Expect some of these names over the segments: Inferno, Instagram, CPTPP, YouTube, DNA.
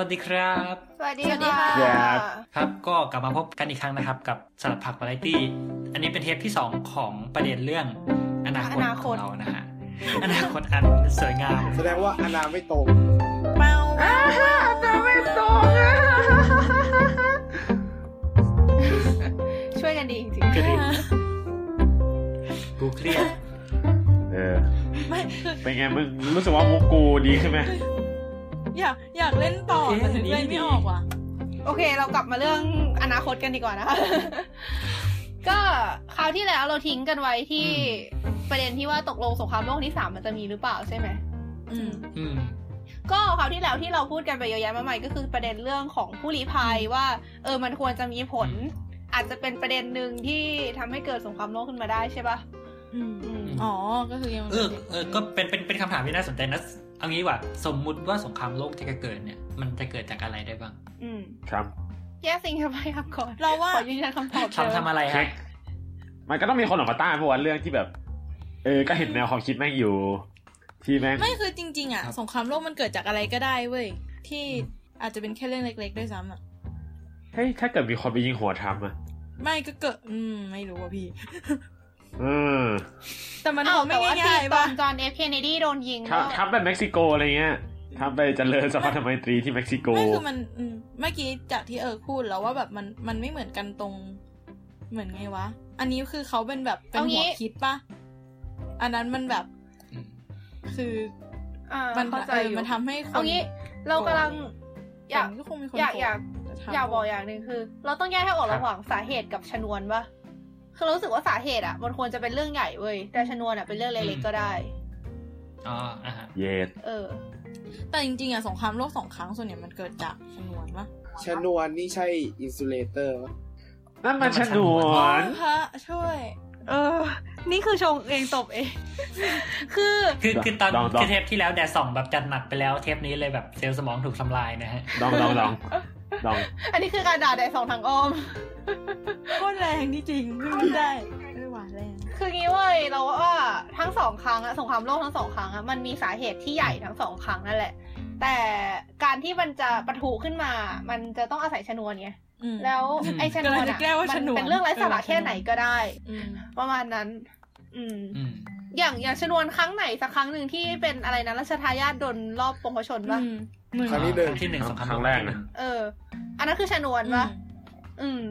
วัสดีครับสวัสดีค่ะครับก็กลับมาพบกันอีกครั้งนะครับกับสลัดผักวาไรตี้อันนี้เป็นเทปที่2ของประเด็นเรื่องอนาคตของเรานะฮะอนาคตอันสวยงามแสดงว่าอนาไม่ตรงเปล่าอนาไม่ตรงช่วยกันดีจริงๆกูเครียดเป็นไงมึงรู้สึกว่ามุกกูดีขึ้นไหมอยากเล่นต่อแต่เล่นไม่ออกว่ะโอเคเรากลับมาเรื่องอนาคตกันดีกว่านะคะก็คราวที่แล้วเราทิ้งกันไว้ที่ประเด็นที่ว่าตกลงสงครามโลกที่3มันจะมีหรือเปล่าใช่ไหมก็คราวที่แล้วที่เราพูดกันไปเยอะแยะมากมายก็คือประเด็นเรื่องของผู้ลี้ภัยว่ามันควรจะมีผลอาจจะเป็นประเด็นนึงที่ทำให้เกิดสงครามโลกขึ้นมาได้ใช่ป่ะอ๋อก็คือยังก็เป็นคำถามที่น่าสนใจนะเอางี้ว่าสมมุติว่าสงครามโลกที่จะเกิดเนี่ยมันจะเกิดจากอะไรได้บ้างครับแยกสิ่งกันไปครับก่อนเราว่าขอยืนยันคำตอบทำอะไรฮะมันก็ต้องมีคนออกมาต้านเพราะว่าเรื่องที่แบบก็เห็นแนวความคิดแม่งอยู่ที่แม่งไม่คือจริงๆอ่ะสงครามโลกมันเกิดจากอะไรก็ได้เว้ยที่อาจจะเป็นแค่เรื่องเล็กๆด้วยซ้ำอ่ะเฮ้ยถ้าเกิดมีคนไปยิงหัวทรัมป์อ่ะไม่ก็เกิดไม่รู้ว่ะพี่แต่มันไม่ง่ายๆป่ะตอนเอฟเคนเนดีโดนยิงครับแบบเม็กซิโกอะไรเงี้ยทำไปเจริญสัมพันธไมตรีที่เม็กซิโกไม่คือมันเมื่อกี้จากที่พูดแล้วว่าแบบมันไม่เหมือนกันตรงเหมือนไงวะอันนี้คือเขาเป็นแบบเป็นหัวคิดป่ะอันนั้นมันแบบคือมันทำให้คนเอางี้เรากำลังอยากบอกอย่างนึงคือเราต้องแยกให้ออกระหว่างสาเหตุกับชนวนป่ะคือรู้สึกว่าสาเหตุอ่ะมันควรจะเป็นเรื่องใหญ่เว้ยแต่ชนวนอ่ะเป็นเรื่องเล็กๆก็ได้อ๋ออ่ะเยสแต่จริงๆอ่ะสงครามโลก2ครั้งส่วนใหญ่มันเกิดจากชนวนป่ะชนวนนี่ใช่อินซูเลเตอร์นั่นมันชนวนพระช่วยนี่คือชงเองตบเองคือตอนเทปที่แล้วแดดส่องแบบจัดหนักไปแล้วเทปนี้เลยแบบเซลล์สมองถูกทำลายนะฮะดองอันนี้คือการด่าแดดส่องทางอ้อมโคตรแรงจริงๆไม่ได้ไม่หวานแรงคืองี้เว้ยเราว่าทั้ง2ครั้งอะสงครามโลกทั้ง2ครั้งอะมันมีสาเหตุที่ใหญ่ทั้ง2ครั้งนั่นแหละแต่การที่มันจะปะทุขึ้นมามันจะต้องอาศัยชนวนไงแล้วไอ้ชนวนอะมันเป็นเรื่องไร้สาระแค่ไหนก็ได้ประมาณนั้นอย่างชนวนครั้งไหนสักครั้งนึงที่เป็นอะไรนะรัชทายาทโดนรอบปงคชนป่ะครั้งที่1ที่1ครั้งแรกนะอันนั้นคือชนวนป่ะ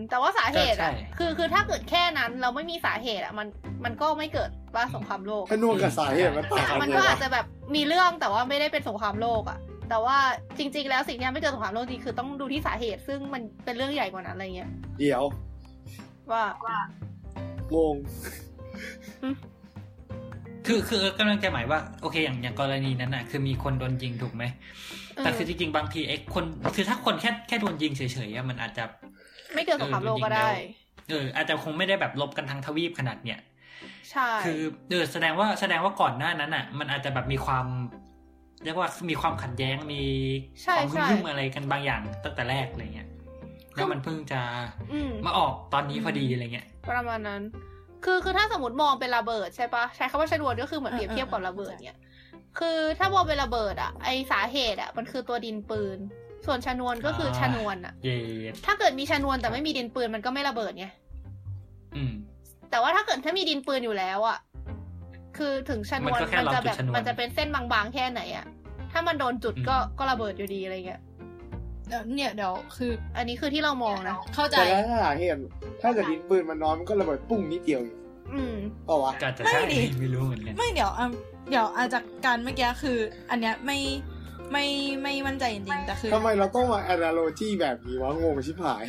แต่ว่าสาเหตุอ่ะคือถ้าเกิดแค่นั้นเราไม่มีสาเหตุอ่ะมันก็ไม่เกิดว่าสงครามโลกถ้านู่นกับสาเหตุมันก็อาจจะแบบมีเรื่องแต่ว่าไม่ได้เป็นสงครามโลกอ่ะแต่ว่าจริงๆแล้วสิ่งที่ไม่เกิดสงครามโลกจริงคือต้องดูที่สาเหตุซึ่งมันเป็นเรื่องใหญ่กว่านั้นอะไรเงี้ยเดี๋ยวว่างงคือกำลังจะหมายว่าโอเคอย่างกรณีนั้นน่ะคือมีคนโดนยิงถูกไหมแต่คือจริงๆบางทีไอ้คนคือถ้าคนแค่โดนยิงเฉยๆมันอาจจะไม่เกิดสงครามโลกก็ได้อาจจะคงไม่ได้แบบลบกันทั้งทวีปขนาดเนี้ยใช่คือแสดงว่าก่อนหน้านั้นอ่ะมันอาจจะแบบมีความเรียกว่ามีความขัดแย้งมีความยุ่งอะไรกันบางอย่างตั้งแต่แรกอะไรเงี้ยแล้วมันเพิ่งจะมาออกตอนนี้พอดีอะไรเงี้ยประมาณนั้นคือถ้าสมมติมองเป็นระเบิดใช่ปะใช้คำว่าชนวนก็คือเหมือนเปรียบเทียบกับระเบิดเนี่ยคือถ้ามองเป็นระเบิดอ่ะไอสาเหตุอ่ะมันคือตัวดินปืนส่วนชนวนก็คือชนวนอ่ะถ้าเกิดมีชนวนแต่ไม่มีดินปืนมันก็ไม่ระเบิดไงแต่ว่าถ้าเกิดถ้ามีดินปืนอยู่แล้วอ่ะคือถึงชนวนมันจะแบบมันจะเป็นเส้นบางๆแค่ไหนอ่ะถ้ามันโดนจุดก็ระเบิดอยู่ดีอะไรเงี้ยเนี่ยเดี๋ยวคืออันนี้คือที่เรามองนะเข้าใจแต่ถ้าสาเหตุถ้าเกิดดินปืนมันน้อยมันก็ระเบิดปุ้งนิดเดียวก็ว่าไม่ดิไม่รู้เหมือนกันไม่เดี๋ยวอาจากการเมื่อกี้คืออันเนี้ยไม่มั่นใจจริงๆแต่คือทำไมเราต้องมาอนาโลจีแบบนี้วะงงชิบหาย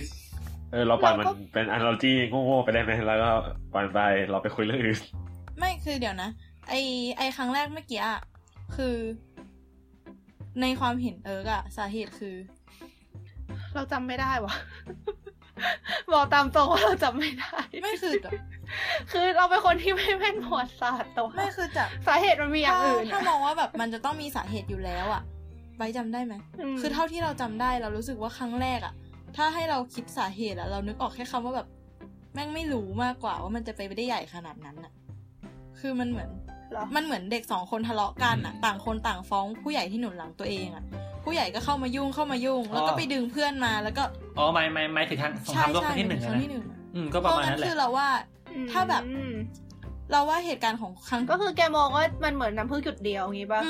เราปล่อยมันเป็นอนาโลจีโง่ๆไปได้ไหมแล้วก็ปล่อยไปเราไปคุยเรื่องอื่นไม่คือเดี๋ยวนะไอครั้งแรกเมื่อกี้อ่ะคือในความเห็นอ่ะสาเหตุคือเราจำไม่ได้วะบอกตามตรงว่าเราจำไม่ได้ไม่คือคือเราเป็นคนที่ไม่แม่นประวัติศาสตร์ตัวไม่คือจากสาเหตุมันมีอย่างอื่นถ้ามองว่าแบบมันจะต้องมีสาเหตุอยู่แล้วอ่ะไว้จำได้ไหมคือเท่าที่เราจำได้เรารู้สึกว่าครั้งแรกอ่ะถ้าให้เราคิดสาเหตุอ่ะเรานึกออกแค่คำว่าแบบแม่งไม่รู้มากกว่าว่ามันจะไปได้ใหญ่ขนาดนั้นอ่ะคือมันเหมือน มันเหมือนเด็กสองคนทะเลาะกันอ่ะต่างคนต่างฟ้องผู้ใหญ่ที่หนุนหลังตัวเองอ่ะผู้ใหญ่ก็เข้ามายุ่งแล้วก็ไปดึงเพื่อนมาแล้วก็อ๋อไม่ถึงทางสงครามโลกครั้งที่1นะก็ประมาณนั้นแหละคือเราว่าถ้าแบบเราว่าเหตุการณ์ของครั้งก็คือแกมองว่ามันเหมือนน้ำพึ่งจุดเดียวอย่างงี้ป่ะ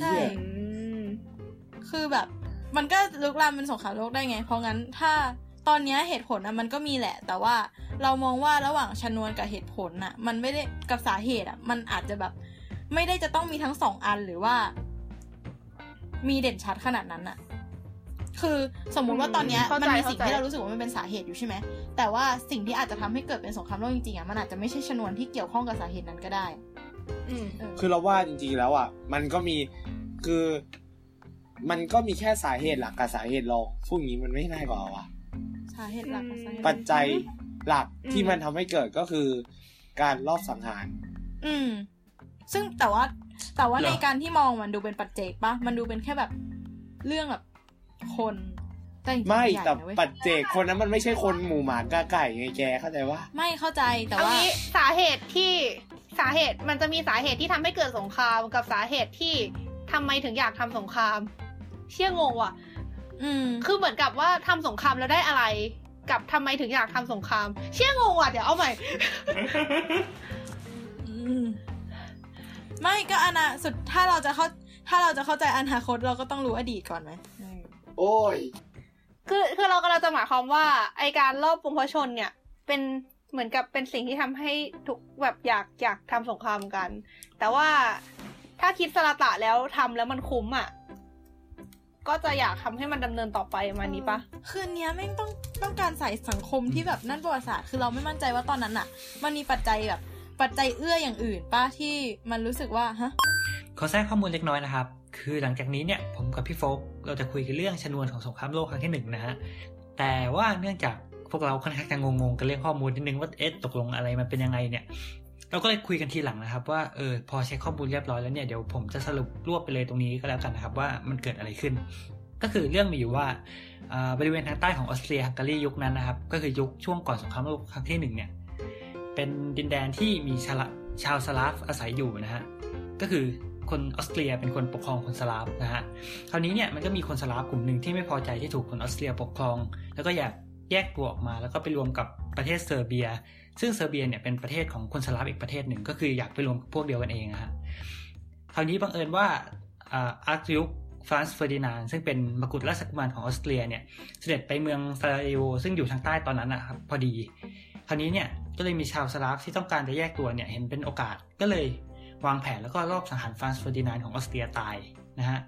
ใช่คือแบบมันก็ลุกลามเป็นสงครามโลกได้ไงเพราะงั้นถ้าตอนนี้เหตุผลอ่ะมันก็มีแหละแต่ว่าเรามองว่าระหว่างชนวนกับเหตุผลน่ะมันไม่ได้กับสาเหตุอ่ะมันอาจจะแบบไม่ได้จะต้องมีทั้ง2อันหรือว่ามีเด่นชัดขนาดนั้นน่ะคือสมมุติว่าตอนนี้มันมีสิ่งที่เรารู้สึกว่ามันเป็นสาเหตุอยู่ใช่มั้ยแต่ว่าสิ่งที่อาจจะทำให้เกิดเป็นสงครามโลกจริงๆอ่ะมันอาจจะไม่ใช่ชนวนที่เกี่ยวข้องกับสาเหตุนั้นก็ได้คือเราว่าจริงๆแล้วอ่ะมันก็มีคือมันก็มีแค่สาเหตุหลักกับสาเหตุรองพวกนี้มันไม่ง่ายกว่าว่ะสาเหตุหลักกับสาเหตุปัจจัยหลักที่มันทำให้เกิดก็คือการลอบสังหารซึ่งแต่ว่าในการที่มองมันดูเป็นปัจเจกปะมันดูเป็นแค่แบบเรื่องแบบคนแต่ไม่แต่ปัจเจกคนนั้นมันไม่ใช่คนหมู่หมากาไก่ไงแกเข้าใจว่าไม่เข้าใจแต่ว่าสาเหตุมันจะมีสาเหตุที่ทำให้เกิดสงครามกับสาเหตุที่ทำไมถึงอยากทำสงครามเชี่ยงงว่ะคือเหมือนกับว่าทำสงครามแล้วได้อะไรกับทำไมถึงอยากทำสงครามเชี่ยงงว่ะเดี๋ยวเอาใหม่ ไม่ก็อนาคตถ้าเราจะเข้าใจอนาคตเราก็ต้องรู้อดีตก่อนไหมโอ้ยคือเรากำลังจะหมายความว่าไอการลอบปวงพชนเนี่ยเป็นเหมือนกับเป็นสิ่งที่ทำให้ทุกแบบอยากทำสงครามกันแต่ว่าถ้าคิดสละตะแล้วทำแล้วมันคุ้มอ่ะก็จะอยากทำให้มันดำเนินต่อไปมานี้ปะคืนนี้แม่งต้องการใส่สังคมที่แบบนั่นประวัติศาสตร์คือเราไม่มั่นใจว่าตอนนั้นอ่ะมันมีปัจจัยเอื้ออย่างอื่นป้าที่มันรู้สึกว่าฮะขอแทรกข้อมูลเล็กน้อยนะครับคือหลังจากนี้เนี่ยผมกับพี่โฟกเราจะคุยกันเรื่องชนวนของสงครามโลกครั้งที่1 นะฮะแต่ว่าเนื่องจากพวกเราค่อนข้างจะงงๆกันเรื่องข้อมูลนิดนึงว่าเอ๊ะตกลงอะไรมันเป็นยังไงเนี่ยเราก็เลยคุยกันทีหลังนะครับว่าพอเช็คข้อมูลเรียบร้อยแล้วเนี่ยเดี๋ยวผมจะสรุปรวบไปเลยตรงนี้ก็แล้วกันนะครับว่ามันเกิดอะไรขึ้นก็คือเรื่องมีอยู่ว่าบริเวณทางใต้ของออสเตรียฮังการียุคนั้นนะครับก็คือยุคช่วงก่อนสงครามโลกครั้งที่1เนี่ยเป็นดินแดนที่มีชาวสลาฟอาศัยอยู่นะฮะก็คือคนออสเตรียเป็นคนปกครองคนสลาฟนะฮะคราวนี้เนี่ยมันก็มีคนสลาฟกลุ่มนึงที่ไม่พอใจที่ถูกคนออสเตรียปกครองแล้วก็อยากแยกตัวออกมาแล้วก็ไปรวมกับประเทศเซอร์เบียซึ่งเซอร์เบียเนี่ยเป็นประเทศของคนสลาฟอีกประเทศหนึ่งก็คืออยากไปรวมกับพวกเดียวกันเองนะฮะคราวนี้บังเอิญว่าอาร์คดิวคฟรานซ์เฟอร์ดินานด์ซึ่งเป็นมกุฎราชกุมารของออสเตรียเนี่ยเสด็จไปเมืองซาราเยโวซึ่งอยู่ทางใต้ตอนนั้นนะครับพอดีคราวนี้เนี่ยก็เลยมีชาวสลาฟที่ต้องการจะแยกตัวเนี่ยเห็นเป็นโอกาสก็เลยวางแผนแล้วก็ลอบสังหารฟรานซ์เฟอร์ดินานด์ของออสเตรียตายนะฮะ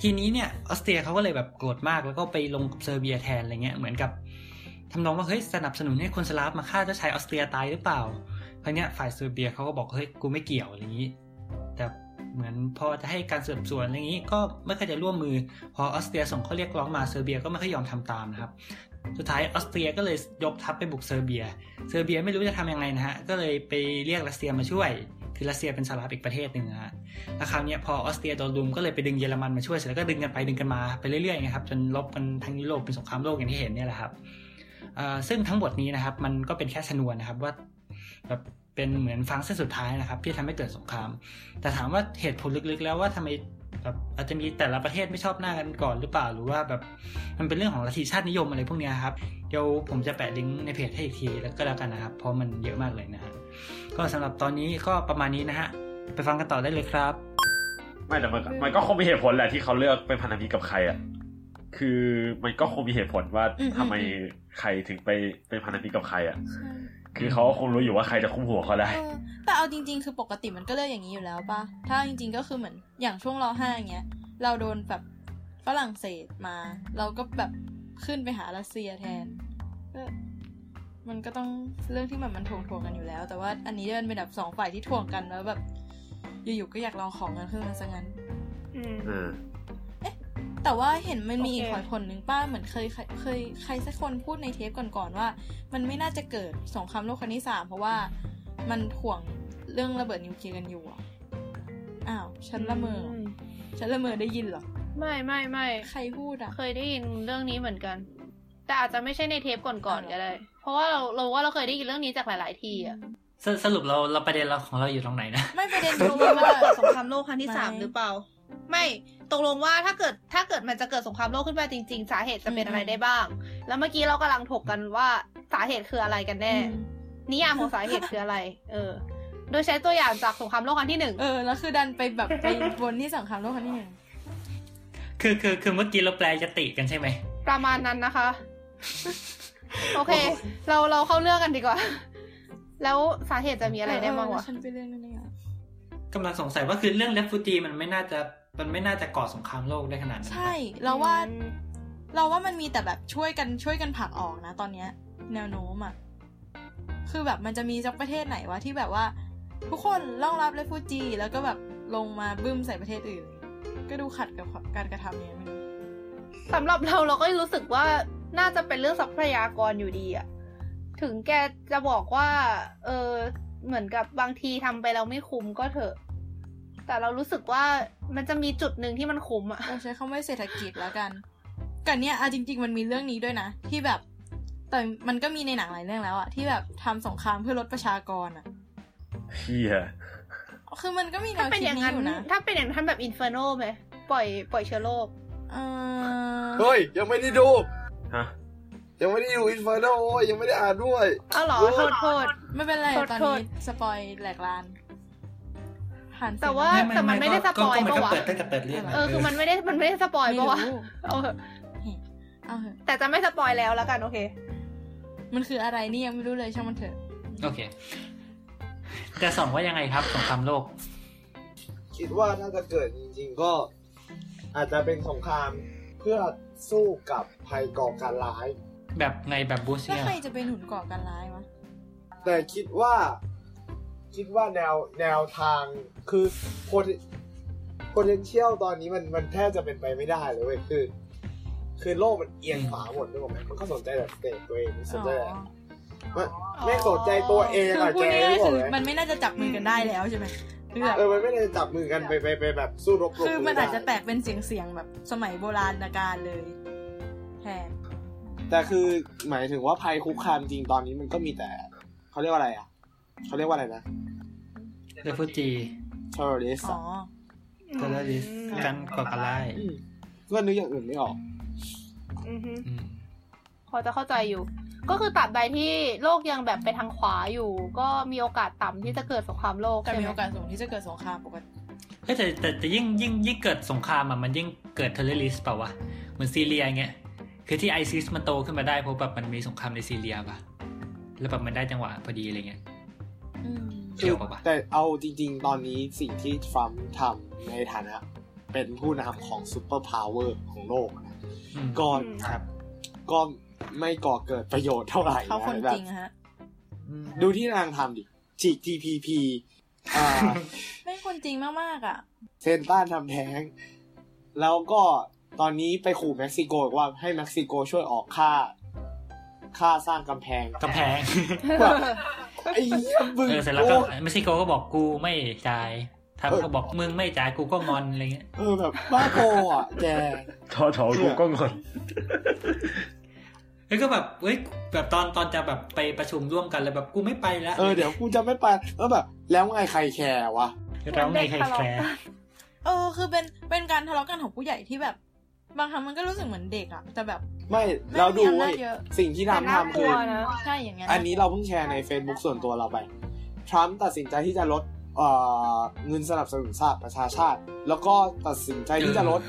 ทีนี้เนี่ยออสเตรียเขาก็เลยแบบโกรธมากแล้วก็ไปลงกับเซอร์เบียแทนอะไรเงี้ยเหมือนกับทำนองว่าเฮ้ยสนับสนุนให้คนสลาฟมาฆ่าเจ้าชายออสเตรียตายหรือเปล่าคราวนี้ฝ่ายเซอร์เบียเขาก็บอกเฮ้ยกูไม่เกี่ยวอะไรอย่างนี้แต่เหมือนพอจะให้การสืบสวนอะไรอย่างนี้ก็ไม่ค่อยจะร่วมมือพอออสเตรียส่งข้อเรียกร้องมาเซอร์เบียก็ไม่ค่อยยอมทำตามนะครับสุดท้ายออสเตรียก็เลยยกทัพไปบุกเซอร์เบียไม่รู้จะทำยังไงนะฮะก็เลยไปเรียกรัสเซียมาช่วยคือรัสเซียเป็นสลาฟอีกประเทศนึงนะฮะแล้วคราวนี้พอออสเตรียโดนรุมก็เลยไปดึงเยอรมันมาช่วยเสร็จแล้วก็ดึงกันมาไปเรื่อยๆนะครับจนลบกันทั้งยุโรปเป็นสงครามโลกอย่างที่เห็นเนี่ยแหละครับซึ่งทั้งหมดนี้นะครับมันก็เป็นแค่ชนวนนะครับว่าแบบเป็นเหมือนฟางเส้นสุดท้ายนะครับที่ทำให้เกิดสงครามแต่ถามว่าเหตุผลลึกๆแล้วว่าทำไมแบบอาจจะมีแต่ละประเทศไม่ชอบหน้ากันก่อนหรือเปล่าหรือว่าแบบมันเป็นเรื่องของลัทธิชาตินิยมอะไรพวกนี้ครับเดี๋ยวผมจะแปะลิงก์ในเพจให้อีกทีแล้วก็แล้วกันนะครับเพราะมันเยอะมากเลยนะฮะก็สำหรับตอนนี้ก็ประมาณนี้นะฮะไปฟังกันต่อได้เลยครับไม่แต่มันก็คงมีเหตุผลแหละที่เขาเลือกเป็นพันธมิตรกับใครอ่ะคือมันก็คงมีเหตุผลว่าทำไมใครถึงไปเป็นพันธมิตรกับใครอ่ะคือเขาคงรู้อยู่ว่าใครจะคุ้มหัวเขาได้แต่เอาจริงๆคือปกติมันก็เลือกอย่างนี้อยู่แล้วป่ะถ้าจริงๆก็คือเหมือนอย่างช่วงร5อย่างเงี้ยเราโดนแบบฝรั่งเศสมาเราก็แบบขึ้นไปหารัสเซียแทนก็มันก็ต้องเรื่องที่มันถ่วงกันอยู่แล้วแต่ว่าอันนี้เดินเป็นแบบ2ฝ่ายที่ถ่วงกันแล้วแบบอยู่ๆก็อยากลองของกันขึ้นมาซะงั้นแต่ว่าเห็นมันมีอีกคนนึงป้าเหมือนเคยใครสักคนพูดในเทปก่อนๆว่ามันไม่น่าจะเกิดสงครามโลกครั้งที่3เพราะว่ามันถ่วงเรื่องระเบิดนิวเคลียร์กันอยู่อ้าวฉันละเมอได้ยินเหรอไม่ใครพูดอ่ะเคยได้ยินเรื่องนี้เหมือนกันแต่อาจจะไม่ใช่ในเทปก่อนๆก็ได้เพราะว่าเราเคยได้ยินเรื่องนี้จากหลายๆที่อ่ะ สรุปเราประเด็นเราของเราอยู่ตรงไหนนะไม่ประเด็นตรงว่าสงครามโลกครั้งที่3หรือเปล่าไม่ตกลงว่าถ้าเกิดมันจะเกิดสงครามโลกขึ้นมาจริงๆสาเหตุจะเป็นอะไรได้บ้างแล้วเมื่อกี้เรากำลังถกกันว่าสาเหตุคืออะไรกันแน่นิยามของสาเหตุคืออะไรโดยใช้ตัวอย่างจากสงครามโลกครั้งที่1แล้วคือดันไปแบบไปวนที่สงครามโลกครั้งที่1คือเมื่อกี้เราแปลยติกันใช่มั้ยประมาณนั้นนะคะโอเคเราเข้าเรื่องกันดีกว่าแล้วสาเหตุจะมีอะไรได้บ้างวะฉันไปเรื่องนั้นอ่ะกำลังสงสัยว่าคือเรื่องเลฟฟูตีมันไม่น่าจะก่อสงครามโลกได้ขนาดนั้นใช่เราว่ามันมีแต่แบบช่วยกันผลักออกนะตอนเนี้ยแนวโน้มอ่ะคือแบบมันจะมีสักประเทศไหนวะที่แบบว่าทุกคนรองรับเลฟฟูจีแล้วก็แบบลงมาบึ้มใส่ประเทศอื่นก็ดูขัดกับการกระทำอย่างนี้สำหรับเราก็รู้สึกว่าน่าจะเป็นเรื่องทรัพยากรอยู่ดีอ่ะถึงแกจะบอกว่าเหมือนกับบางทีทำไปเราไม่คุ้มก็เถอะแต่เรารู้สึกว่ามันจะมีจุดหนึ่งที่มันคุ้มอ่ะใช้คำว่าเศรษฐกิจแล้วกันแต่เนี้ยจริงๆมันมีเรื่องนี้ด้วยนะที่แบบแต่มันก็มีในหนังหลายเรื่องแล้วอ่ะที่แบบทำสงครามเพื่อลดประชากรอ่ะเฮียคือมันก็มีแนวคิดนี้อยู่นะถ้าเป็นอย่างท่านแบบ Inferno ไหมปล่อยเชื้อโรคเฮ้ยยังไม่ได้ดูฮะยังไม่ได้ดู Inferno ยังไม่ได้อ่านด้วยอ้าวเหรอโทษไม่เป็นไรตอนนี้สปอยแหลกลานผ่านแต่ว่าแต่มันไม่ได้สปอยป่ะวะคือมันไม่ได้สปอยป่ะวะแต่จะไม่สปอยแล้วละกันโอเคมันคืออะไรนี่ยังไม่รู้เลยช่างมันเถอะโอเคจะส่องว่ายังไงครับสงครามโลกคิดว่าถ้าจะเกิดจริงๆก็อาจจะเป็นสงครามเพื่อสู้กับภัยก่อการร้ายแบบในแบบบูสเนี่ยใครจะเป็นหนุนก่อการร้ายวะแต่คิดว่าแนวทางคือpotential ตอนนี้มันแทบจะเป็นไปไม่ได้เลยเว้ยคือโลกมันเอียงขวาหมดด้วยมั้ยมันก็สนใจแบบสเตทตัวเองสนใจไม่สนใจตัวเองอ่ะแกมันไม่น่าจะจับมือกันได้แล้วใช่มั้ยมันไม่น่าจะจับมือกันไปแบบสู้รบกันคือมันอาจจะแตกเป็นเสียงแบบสมัยโบราณกาลเลยแทนแต่คือหมายถึงว่าภัยคุกคามจริงตอนนี้มันก็มีแต่เค้าเรียกว่าอะไรนะเรฟูจีเทอร์ริสกันก่อการร้ายก็นึกอย่างอื่นไม่ออกพอจะเข้าใจอยู่ก็คือตราบใดที่โลกยังแบบไปทางขวาอยู่ก็มีโอกาสต่ำที่จะเกิดสงครามโลกแต่มีโอกาสสูงที่จะเกิดสงครามปกติเฮ้ยแต่ยิ่งเกิดสงครามอ่ะมันยิ่งเกิดเทอร์ริสต์ป่าววะเหมือนซีเรียเงี้ยคือที่ไอซิสมันโตขึ้นมาได้เพราะแบบมันมีสงครามในซีเรียป่ะแล้วแบบมันได้จังหวะพอดีอะไรเงี้ยแต่เอาจริงๆตอนนี้สิ่งที่ทรัมป์ทำในฐานะเป็นผู้นำของซูเปอร์พาวเวอร์ของโลกนะก็ไม่ก่อเกิดประโยชน์เท่าไหร่นะแบบดูที่นางทำดิฉีก TPP ไม่คนจริงมากๆอ่ะเซนต้านทำแท้งแล้วก็ตอนนี้ไปขู่เม็กซิโกว่าให้เม็กซิโกช่วยออกค่าสร้างกำแพงไอ้บึ้งเสร็จแล้วก็เม็กซิโกก็บอกกูไม่จ่ายทำเขาบอกมึงไม่จ่ายกูก็งอนอะไรเงี้ยแบบบ้าโกอ่ะแกท้อๆกูก็งอนแล้วก็แบบเฮ้ยแบบตอนจะแบบไปประชุมร่วมกันเลยแบบกูไม่ไปแล้วเดี๋ยวกูจะไม่ไปแล้วแบบแล้วไงใครแคร์วะแล้วไงใครแคร์คือเป็นการทะเลาะกันของผู้ใหญ่ที่แบบบางครั้งมันก็รู้สึกเหมือนเด็กอ่ะแต่แบบไม่เราดูสิ่งที่ทำคือใช่อย่างเงี้ยอันนี้เราเพิ่งแชร์ใน Facebook ส่วนตัวเราไปทรัมป์ตัดสินใจที่จะลดเงินสนับสนุนสหประชาชาติแล้วก็ตัดสินใจที่จะลด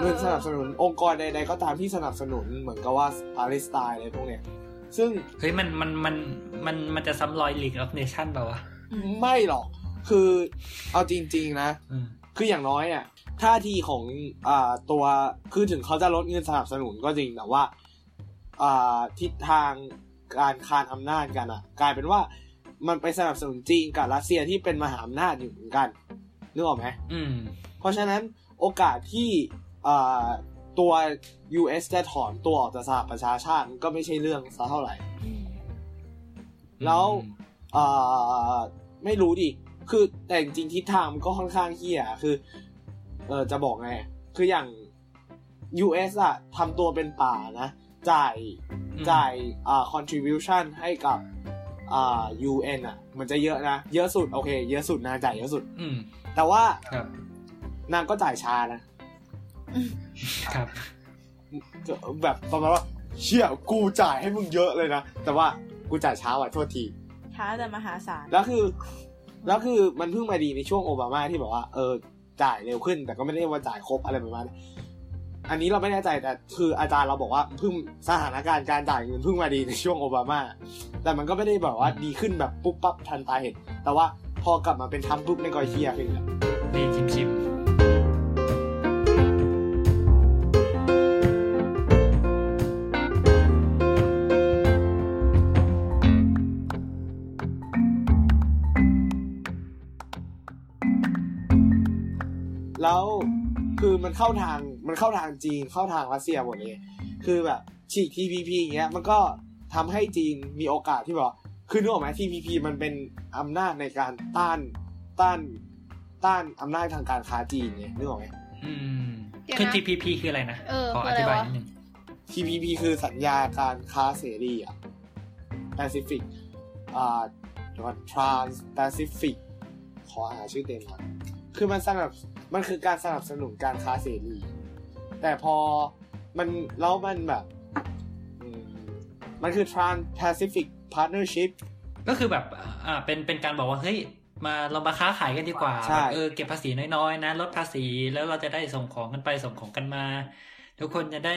เงินสนับสนุนองค์กรใดๆก็ตามที่สนับสนุนเหมือนกับว่าปาเลสไตน์อะไรพวกเนี้ยซึ่งเฮ้ยมันจะซ้ำรอยลีกออฟเนชั่นเปล่าวะไม่หรอกคือเอาจริงๆนะคืออย่างน้อยเนี่ยท่าทีของตัวคือถึงเขาจะลดเงินสนับสนุนก็จริงแต่ว่าทิศทางการคานอำนาจกันอ่ะกลายเป็นว่ามันไปสนับสนุนจีนกับรัสเซียที่เป็นมหาอำนาจอยู่เหมือนกันนึกออกไหมเพราะฉะนั้นโอกาสที่ตัว US จะถอนตัวออกจากสหประชาชาติก็ไม่ใช่เรื่องซะเท่าไหร่แล้วไม่รู้ดิคือแต่จริงๆทิศทางมันก็ค่อนข้างเหี้ยคือจะบอกไงคืออย่าง US อ่ะทำตัวเป็นป่านะจ่ายcontribution ให้กับ UN อ่ะมันจะเยอะนะเยอะสุดโอเคเยอะสุดนางจ่ายเยอะสุดแต่ว่านางก็จ่ายช้านะครับแบบประมาณว่าเชี่ยกูจ่ายให้มึงเยอะเลยนะแต่ว่ากูจ่ายช้าว่ะโทษทีช้าแต่มหาศาลแล้วคือมันเพิ่งมาดีในช่วงโอบามาที่บอกว่าจ่ายเร็วขึ้นแต่ก็ไม่ได้ว่าจ่ายครบอะไรประมาณนั้นอันนี้เราไม่แน่ใจแต่คืออาจารย์เราบอกว่าเพิ่งสถานการณ์การจ่ายเงินเพิ่งมาดีในช่วงโอบามาแต่มันก็ไม่ได้แบบว่าดีขึ้นแบบปุ๊บปั๊บทันตาเห็นแต่ว่าพอกลับมาเป็นทำปุ๊บในกอยเชียขึ้นแล้วดีชิบแล้วคือมันเข้าทางจีนเข้าทางรัสเซียหมดเลยคือแบบฉีก TPP อย่างเงี้ยมันก็ทำให้จีนมีโอกาสที่บอกคือนึกออกมั้ย TPP มันเป็นอำนาจในการต้านอำนาจทางการค้าจีนไงนึกออกมั้ยคือ TPP คืออะไรนะขออธิบายนิดนึง TPP คือสัญญาการค้าเสรีอ่ะ Pacific Trans Pacific ขอหาชื่อเต็มก่อนคือมันคือการสนับสนุนการค้าเสรีแต่พอมันแล้วมันแบบมันคือ Trans Pacific Partnership ก็คือแบบเป็นการบอกว่าเฮ้ยมาเรามาค้าขายกันดีกว่าเก็บภาษีน้อยๆนะลดภาษีแล้วเราจะได้ส่งของกันไปส่งของกันมาทุกคนจะได้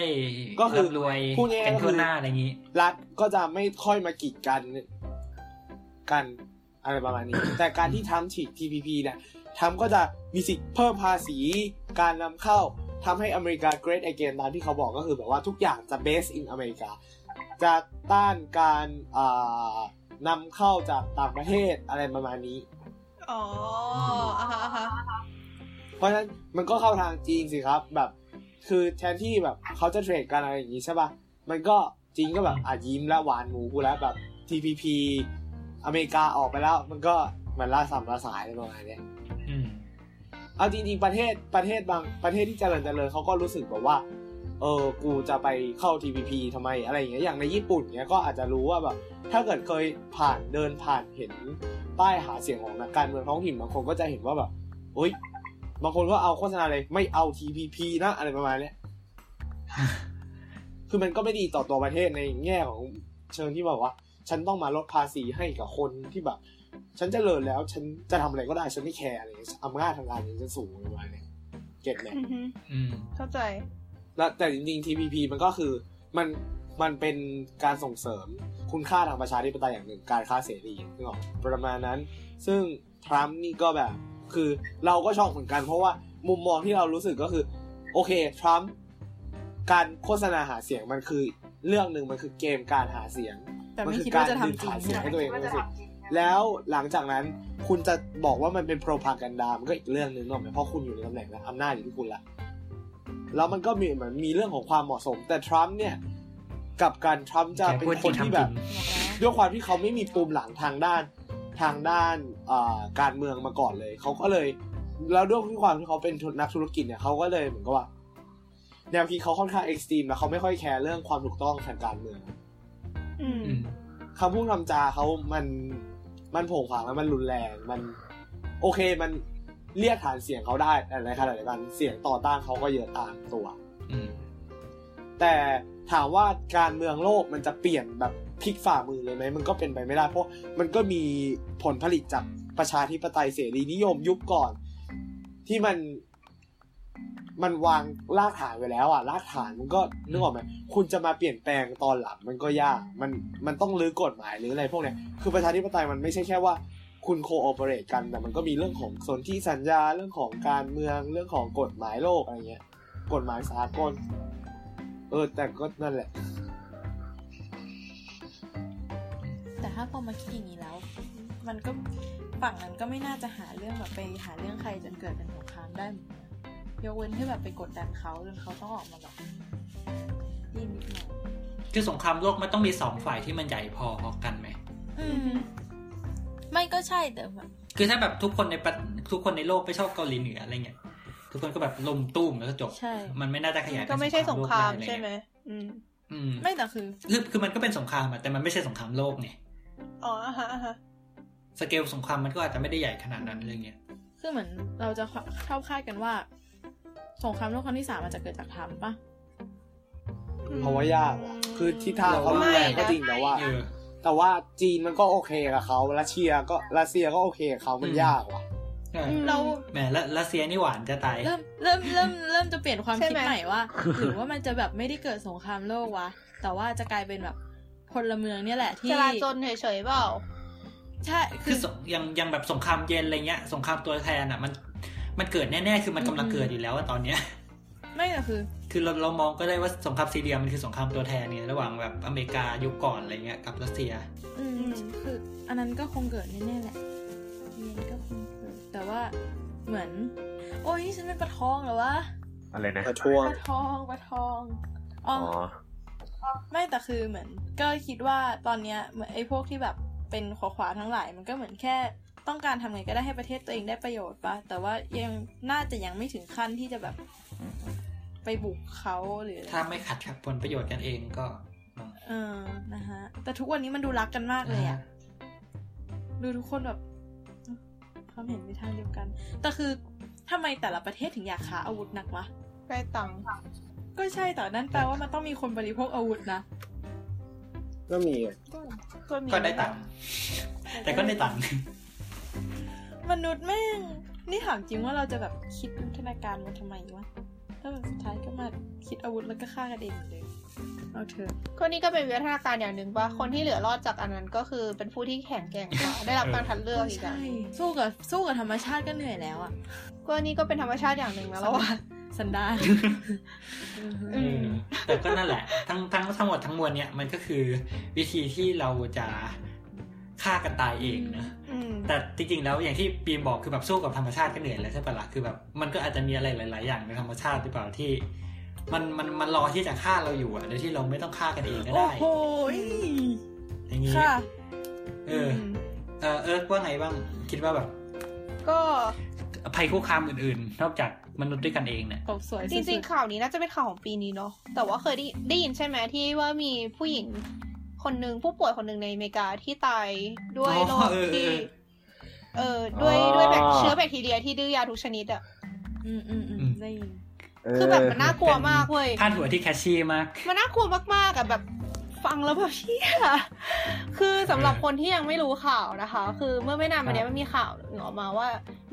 ร่ำรวยกันทั่วหน้าอะไรอย่างงี้รัฐก็จะไม่ค่อยมากีดกันอะไรประมาณนี้ แต่การที่ทำฉีก TPP เนี่ยทำก็จะมีสิทธิ์เพิ่มภาษีการนำเข้าทำให้อเมริกา Great Again ตามที่เขาบอกก็คือแบบว่าทุกอย่างจะ based in อเมริกาจะต้านการนำเข้าจากต่างประเทศอะไรประมาณนี้อ๋อเพราะฉะนั้นมันก็เข้าทางจีนสิครับแบบคือแทนที่แบบเขาจะเทรดกันอะไรอย่างงี้ใช่ป่ะมันก็จีนก็แบบยิ้มแล้วหวานหมูกูแล้วแบบ TPP อเมริกาออกไปแล้วมันก็มันล่าสัมล่าสายอะไรประมาณนี้เอาจริงๆประเทศบางประเทศที่เจริญเขาก็รู้สึกแบบว่ากูจะไปเข้า TPP ทำไมอะไรอย่างเงี้ยอย่างในญี่ปุ่นเงี้ยก็อาจจะรู้ว่าแบบถ้าเกิดเคยเดินผ่านเห็นป้ายหาเสียงของนักการเมืองท้องถิ่นบางคนก็จะเห็นว่าแบบโอ๊ยบางคนก็เอาโฆษณาเลยไม่เอา TPP นะอะไรประมาณเนี้ย คือมันก็ไม่ดีต่อตัวประเทศในแง่ของเชิงที่แบบว่าฉันต้องมาลดภาษีให้กับคนที่แบบฉันจะเลิศแล้วฉันจะทำอะไรก็ได้ฉันไม่แคร์อะไรอำนาจทางการเงินฉันสูงอะไรเนี่ยเก็บแหละเข้าใจแล้วแต่จริงๆ TPP มันก็คือมันเป็นการส่งเสริมคุณค่าทางประชาธิปไตยอย่างหนึ่งการค้าเสรีนึกออกประมาณนั้นซึ่งทรัมป์นี่ก็แบบคือเราก็ชอบเหมือนกันเพราะว่ามุมมองที่เรารู้สึกก็คือโอเคทรัมป์การโฆษณาหาเสียงมันคือเรื่องนึงมันคือเกมการหาเสียงแต่ไม่คิดว่าจะทำจริงให้ตัวเองรู้สึกแล้วหลังจากนั้นคุณจะบอกว่ามันเป็นโปรพาแกนดามันก็อีกเรื่องนึงเนาะเพราะคุณอยู่ในตำแหน่งและอำนาจอยู่ที่คุณละแล้วมันก็มีเหมือนมีเรื่องของความเหมาะสมแต่ทรัมป์เนี่ยกับการทรัมป์จะเป็นคนที่แบบด้วยความที่เขาไม่มีปูมหลังทางด้านการเมืองมาก่อนเลยเขาก็เลยแล้วด้วยความที่เขาเป็นนักธุรกิจเนี่ยเขาก็เลยเหมือนกับว่าแนวคิดเขาค่อนข้างเอ็กซ์ตรีมแล้วเขาไม่ค่อยแคร์เรื่องความถูกต้องทางการเมืองคำพูดคำจาเขามันโผงผางแล้วมันรุนแรงมันโอเคมันเรียกฐานเสียงเขาได้แต่ในขณะเดียวกันเสียงต่อต้านเขาก็เยอะตามตัวแต่ถามว่าการเมืองโลกมันจะเปลี่ยนแบบพลิกฝ่ามือเลยไหมมันก็เป็นไปไม่ได้เพราะมันก็มีผลผลิตจากประชาธิปไตยเสรีนิยมยุคก่อนที่มันวางรากฐานไว้แล้วอ่ะรากฐานมันก็นึกออกไหมคุณจะมาเปลี่ยนแปลงตอนหลังมันก็ยากมันต้องรื้อกฎหมายหรืออะไรพวกเนี้ยคือประชาธิปไตยมันไม่ใช่แค่ว่าคุณโคโอเปเรตกันแต่มันก็มีเรื่องของสนธิสัญญาเรื่องของการเมืองเรื่องของกฎหมายโลกอะไรเงี้ยกฎหมายสากลแต่ก็นั่นแหละแต่ถ้าพอมาคิดอย่างนี้แล้วมันก็ฝั่งนั้นก็ไม่น่าจะหาเรื่องแบบไปหาเรื่องใครจนเกิดเป็นสงครามได้ยกเว้นที่แบบไปกดดันเขาจนเขาต้องออกมาแบบนี่นิดหน่อยคือสงครามโลกมันต้องมี2ฝ่ายที่มันใหญ่พอกันไหมไม่ก็ใช่แต่แบบคือถ้าแบบทุกคนในโลกไปชอบเกาหลีเหนืออะไรเงี้ยทุกคนก็แบบลมตุ้มแล้วก็จบมันไม่น่าจะขยายก็ไม่ใช่สงครามใช่ไหมไม่แต่คือมันก็เป็นสงครามแต่มันไม่ใช่สงครามโลกไง อ๋อฮะสเกลสงครามมันก็อาจจะไม่ได้ใหญ่ขนาดนั้นอะไรเงี้ยคือเหมือนเราจะเข้าคาดกันว่าสงครามโลกครั้งที่3มันจะเกิดจากทรัมป์ป่ะเพราะว่ายากคือที่ท่าเขารุนแรงก็จริงแต่ว่าจีนมันก็โอเคกับเขารัสเซียก็โอเคกับเขามันยากว่ะเราแหมรัสเซียนี่หวานจะตายเริ่มจะเปลี่ยนความคิดใหม่ว่าหรือว่ามันจะแบบไม่ได้เกิดสงครามโลกวะแต่ว่าจะกลายเป็นแบบพลเมืองเนี่ยแหละที่จลาจลเฉยๆเปล่าใช่คือยังแบบสงครามเย็นอะไรเงี้ยสงครามตัวแทนอ่ะมันเกิดแน่ๆคือมันกำลังเกิดอยู่แล้วตอนเนี้ยไม่หรอกคือเรามองก็ได้ว่าสงครามซีเรียมันคือสงครามตัวแทนเนี่ยระหว่างแบบอเมริกายุคก่อนอะไรเงี้ยกับรัสเซียคืออันนั้นก็คงเกิดแน่ๆแหละมันก็คงเกิดแต่ว่าเหมือนโอ้ยฉันเป็นปลาทองเหรอวะอะไรนะปลาทองอ๋อไม่แต่คือเหมือนก็คิดว่าตอนเนี้ยเหมือนไอ้พวกที่แบบเป็นขวาทั้งหลายมันก็เหมือนแค่ต้องการทำไงก็ได้ให้ประเทศตัวเองได้ประโยชน์ปะแต่ว่ายังน่าจะยังไม่ถึงขั้นที่จะแบบไปบุกเขาหรือถ้าไม่ขัดกับผลประโยชน์กันเองก็นะฮะแต่ทุกวันนี้มันดูรักกันมากเลยอ่ะดูทุกคนแบบความเห็นในทางเดียวกันแต่คือทำไมแต่ละประเทศถึงอยากหาอาวุธนักวะได้ตังค์ก็ใช่แต่นั่นแปลว่ามันต้องมีคนบริโภคอาวุธนะก็มีก็ได้ตังค์แต่ก็ได้ตังค์มนุษย์แม่งนี่ถามจริงว่าเราจะแบบคิดพัฒนาการมันทำไมวะถ้าแบบสุดท้ายก็มาคิดอาวุธแล้วก็ฆ่ากันเองเลยเอาเถอะคนนี้ก็เป็นวิวัฒนาการอย่างหนึ่งว่าคนที่เหลือรอดจากอันนั้นก็คือเป็นผู้ที่แข็งแกร่งกว่าได้รับการคัดเลือกอีกอย่างสู้กับธรรมชาติก็เหนื่อยแล้วอ่ะก็นี่ก็เป็นธรรมชาติอย่างหนึ่งแล้วว่าสันดานแต่ก็นั่นแหละทั้งหมดทั้งมวลเนี่ยมันก็คือวิธีที่เราจะฆ่ากันตายเองนะแต่จริงๆแล้วอย่างที่ปีมบอกคือแบบสู้กับธรรมชาติก็เหนื่อยแล้วใช่ปะล่ะคือแบบมันก็อาจจะมีอะไรหลายๆอย่างในธรรมชาติหรือเปล่าที่มันรอที่จะฆ่าเราอยู่อ่ะโดยที่เราไม่ต้องฆ่ากันเองก็ได้โอ้โหอย่างงี้ค่ะว่าไงบ้างคิดว่าแบบก็ภัยคุกคามอื่นๆนอกจากมนุษย์ด้วยกันเองเนี่ยจริงๆข่าวนี้น่าจะเป็นข่าวของปีนี้เนาะแต่ว่าเคยได้ยินใช่ไหมที่ว่ามีผู้หญิงคนนึงผู้ป่วยคนนึงในอเมริกาที่ตายด้วยโรคที่ด้วยแบบเชื้อแบคทีเรียที่ดื้อยาทุกชนิดอ่ะได้คือแบบมันน่ากลัวมากเว้ยพาดหัวที่แคชชี่มากมันน่ากลัวมากๆอ่ะแบบฟังแล้วแบบเชี่ยคือสำหรับคนที่ยังไม่รู้ข่าวนะคะคือเมื่อไม่นานมาเนี้ยมันมีข่าวออกมาว่า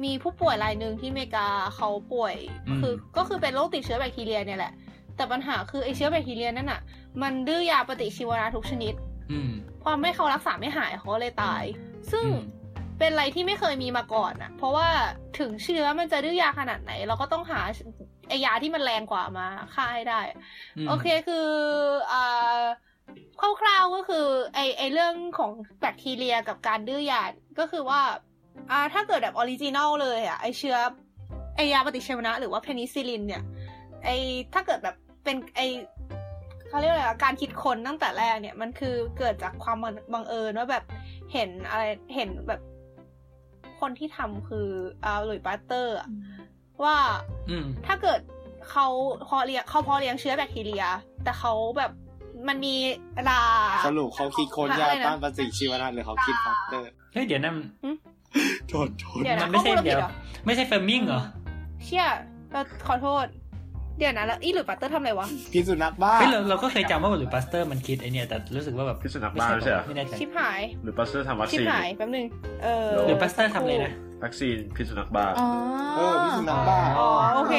มีผู้ป่วยรายนึงที่อเมริกาเขาป่วยก็คือเป็นโรคติดเชื้อแบคทีเรียเนี่ยแหละแต่ปัญหาคือไอเชื้อแบคทีเรียนั่นอ่ะมันดื้อยาปฏิชีวนะทุกชนิดพอไม่เขารักษาไม่หายเขาเลยตายซึ่งเป็นอะไรที่ไม่เคยมีมาก่อนอ่ะเพราะว่าถึงเชื้อมันจะดื้อยาขนาดไหนเราก็ต้องหาไอยาที่มันแรงกว่ามาฆ่าให้ได้โอเคคือคร่าวๆก็คือไอเรื่องของแบคทีเรียกับการดื้อยาก็คือว่าถ้าเกิดแบบออริจินอลเลยอ่ะไอเชื้อไอยาปฏิชีวนะหรือว่าเพนิซิลินเนี่ยไอถ้าเกิดแบบเป็นไอเขาเรียกอะไรการคิดคนตั้งแต่แรกเนี่ยมันคือเกิดจากความบังเอิญว่าแบบเห็นอะไรเห็นแบบคนที่ทำคือหลุยส์ ปาสเตอร์ว่าถ้าเกิดเขาพอเลี้ยงเชื้อแบคทีเรียแต่เขาแบบมันมีสรุปเขาคิดคนยาต้านปฏิชีวนะหรือเขาคิดปาสเตอร์เฮ้ยเดี๋ยวนั่นโทษมันไม่ใช่เฟอร์มิงเหรอเชี่ยขอโทษเดี๋ยวนะแล้วหลุยส์ ปาสเตอร์ทำอะไรวะกินสุนัขบ้าเราก็เคยจำว่าหลุยส์ ปาสเตอร์มันคิดไอเนี่ยแต่รู้สึกว่าแบบกินสุนัขบ้าไม่ใช่ไม่แน่ใจชิบหายหลุยส์ ปาสเตอร์ทำวัคซีนชิบหายแป๊บนึงหลุยส์ ปาสเตอร์ทำอะไรนะวัคซีนพิษสุนัขบ้าพิษสุนัขบ้าอ๋อโอเค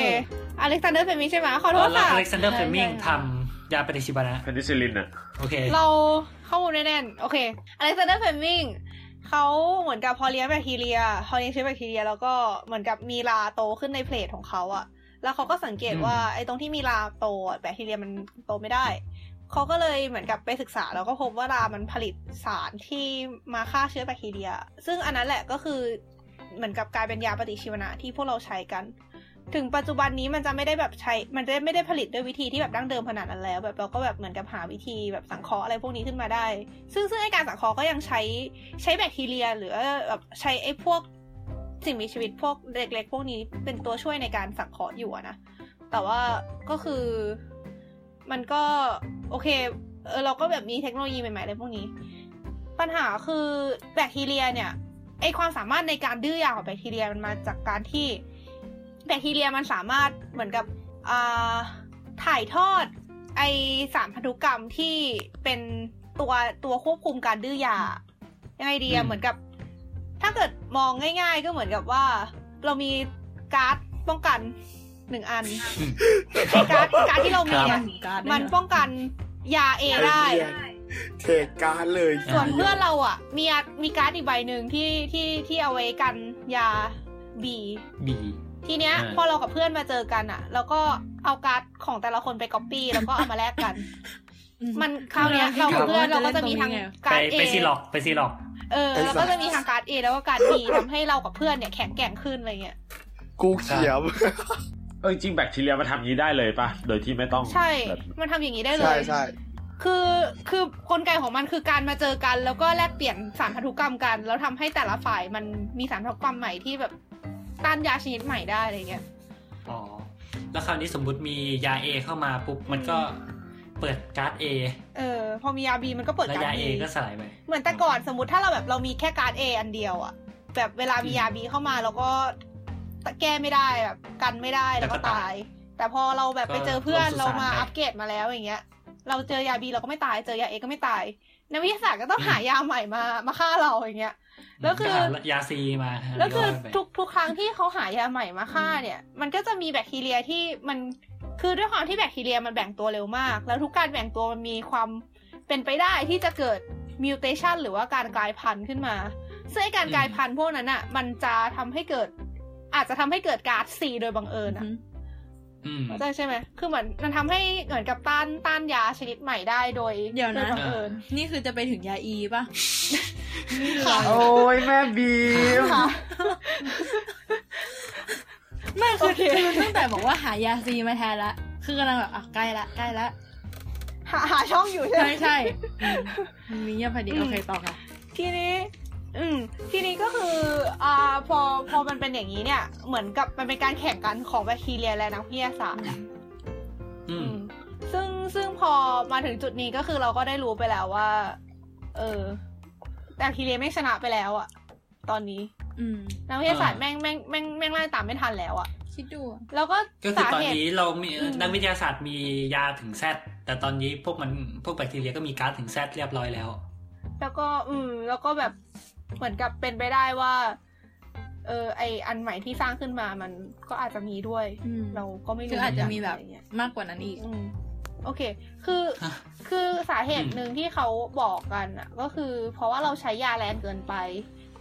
อเล็กซานเดอร์เฟมิงใช่ไหมขอโทษค่ะอเล็กซานเดอร์เฟมิงทำยาปฏิชีวนะเพนิซิลลินอ่ะโอเคเราข้อมูลแน่นโอเคอเล็กซานเดอร์เฟมิงเขาเหมือนกับพอเลี้ยงเชื้อแบคทีเรียแล้วก็เหมือนกับมีราโตขึ้นในเพลทของเขาอะแล้วเขาก็สังเกตว่าไอ้ตรงที่มีราโตแบคทีเรียมันโตไม่ได้เขาก็เลยเหมือนกับไปศึกษาแล้วก็พบว่ารามันผลิตสารที่มาฆ่าเชื้อแบคทีเรียซึ่งอันนั้นแหละก็คือเหมือนกับกลายเป็นยาปฏิชีวนะที่พวกเราใช้กันถึงปัจจุบันนี้มันจะไม่ได้แบบใช้มันจะไม่ได้ผลิตด้วยวิธีที่แบบดั้งเดิมขนาดนั้นแล้วแบบเราก็แบบเหมือนกับหาวิธีแบบสังเคราะห์อะไรพวกนี้ขึ้นมาได้ซึ่งไอ้การสังเคราะห์ก็ยังใช้แบคทีเรียหรือแบบใช้ไอ้พวกสิ่งมีชีวิตพวกเล็กๆพวกนี้เป็นตัวช่วยในการสังเคราะห์อยู่นะแต่ว่าก็คือมันก็โอเคเราก็แบบมีเทคโนโลยีใหม่ๆอะไรพวกนี้ ปัญหาคือแบคทีเรียเนี่ยไอความสามารถในการดื้อยาของแบคทีเรียมันมาจากการที่แบคทีเรียมันสามารถเหมือนกับถ่ายทอดไอสารพันธุกรรมที่เป็นตัวควบคุมการดื้อยายังไงดีเหมือนกับถ้าเกิดมองง่ายๆก็เหมือนกับว่าเรามีการ์ดป้องกัน1อันการ์ดที่เรามีเนี่ยมันป้องกันยาเอได้เทการ์ดเลยส่วนเพื่อนเราอ่ะมีการ์ดอีกใบนึงที่เอาไว้กันยา B ทีเนี้ยพอเรากับเพื่อนมาเจอกันอ่ะแล้วก็เอาการ์ดของแต่ละคนไปก๊อปปี้แล้วก็เอามาแลกกันมันคราวเนี้ยเรากับเพื่อนเราก็จะมีทางการ์ด A ไปซีล็อกเราก็จะมีทางการ์ด A แล้วก็การ์ด B ทำให้เรากับเพื่อนเนี่ยแข็งแกร่งขึ้นอะไรเงี้ยกูเขียวจริงๆแบคทีเรียมันทำอย่างนี้ได้เลยป่ะโดยที่ไม่ต้องใช่มันทำอย่างนี้ได้เลยใช่ๆคือกลไกของมันคือการมาเจอกันแล้วก็แลกเปลี่ยนสารพันธุกรรมกันแล้วทำให้แต่ละฝ่ายมันมีสารพันธุกรรมใหม่ที่แบบต้านยาชนิดใหม่ได้อะไรเงี้ยอ๋อแล้วคราวนี้สมมุติมียา A เข้ามาปุ๊บมันก็เปิดการ์ด A พอมียา B มันก็เปิดการ์ด B ยา A ก็สลายไปเหมือนแต่ก่อนสมมุติถ้าเราแบบเรามีแค่การ์ด A อันเดียวอ่ะแบบเวลามียา B เข้ามาแล้วก็แก้ไม่ได้แบบกันไม่ได้แล้วก็ตายแต่พอเราแบบไปเจอเพื่อนเรามาอัปเกรดมาแล้วอย่างเงี้ยเราเจอยา B เราก็ไม่ตายเจอยา A ก็ไม่ตายนักวิทยาศาสตร์ก็ต้องหายาใหม่มาฆ่าเราอย่างเงี้ยแล้วคือยา C มาแล้วคือทุกครั้งที่เขาหายาใหม่มาฆ่าเนี่ยมันก็จะมีแบคทีเรียที่มันคือด้วยความที่แบคทีเรียมันแบ่งตัวเร็วมากแล้วทุกการแบ่งตัวมันมีความเป็นไปได้ที่จะเกิดมิวเทชันหรือว่าการกลายพันธุ์ขึ้นมาซึ่งการกลายพันธุ์พวกนั้นอ่ะมันจะทำให้เกิดอาจจะทำให้เกิดการ์ด C โดยบังเอิญอ่ะใช่ไหมคือเหมือนมันทำให้เหมือนกับต้านยาชนิดใหม่ได้โดยบังเอิญนี่คือจะไปถึงยา E ป่ะโอ้ยแม่บีมไม่คือตั้งแต่บอกว่าหายา C มาแทนละคือกำลังแบบอ่ะใกล้ละหาช่องอยู่ใช่ไหมใช่มีเยอะพอดีโอเคต่อค่ะทีนี้ก็คือพอมันเป็นอย่างนี้เนี่ยเหมือนกับมันเป็นการแข่งกันของแบคทีเรียและนักวิทยาศาสตร์ซึ่งพอมาถึงจุดนี้ก็คือเราก็ได้รู้ไปแล้วว่าแบคทีเรียไม่ชนะไปแล้วอะตอนนี้นักวิทยาศาสตร์แม่งไล่ตามไม่ทันแล้วอะคิดดูแล้วก็สาเหตุตอนนี้เรามีนักวิทยาศาสตร์มียาถึง Z แต่ตอนนี้พวกแบคทีเรียก็มีการ์ดถึง Z เรียบร้อยแล้วแล้วก็แบบเหมือนกับเป็นไปได้ว่าไออันใหม่ที่สร้างขึ้นมามันก็อาจจะมีด้วยเราก็ไม่รู้คืออาจจะมีแบบมากกว่านั้นอีกโอเคคือสาเหตุหนึ่งที่เขาบอกกันอ่ะก็คือเพราะว่าเราใช้ยาแรงเกินไป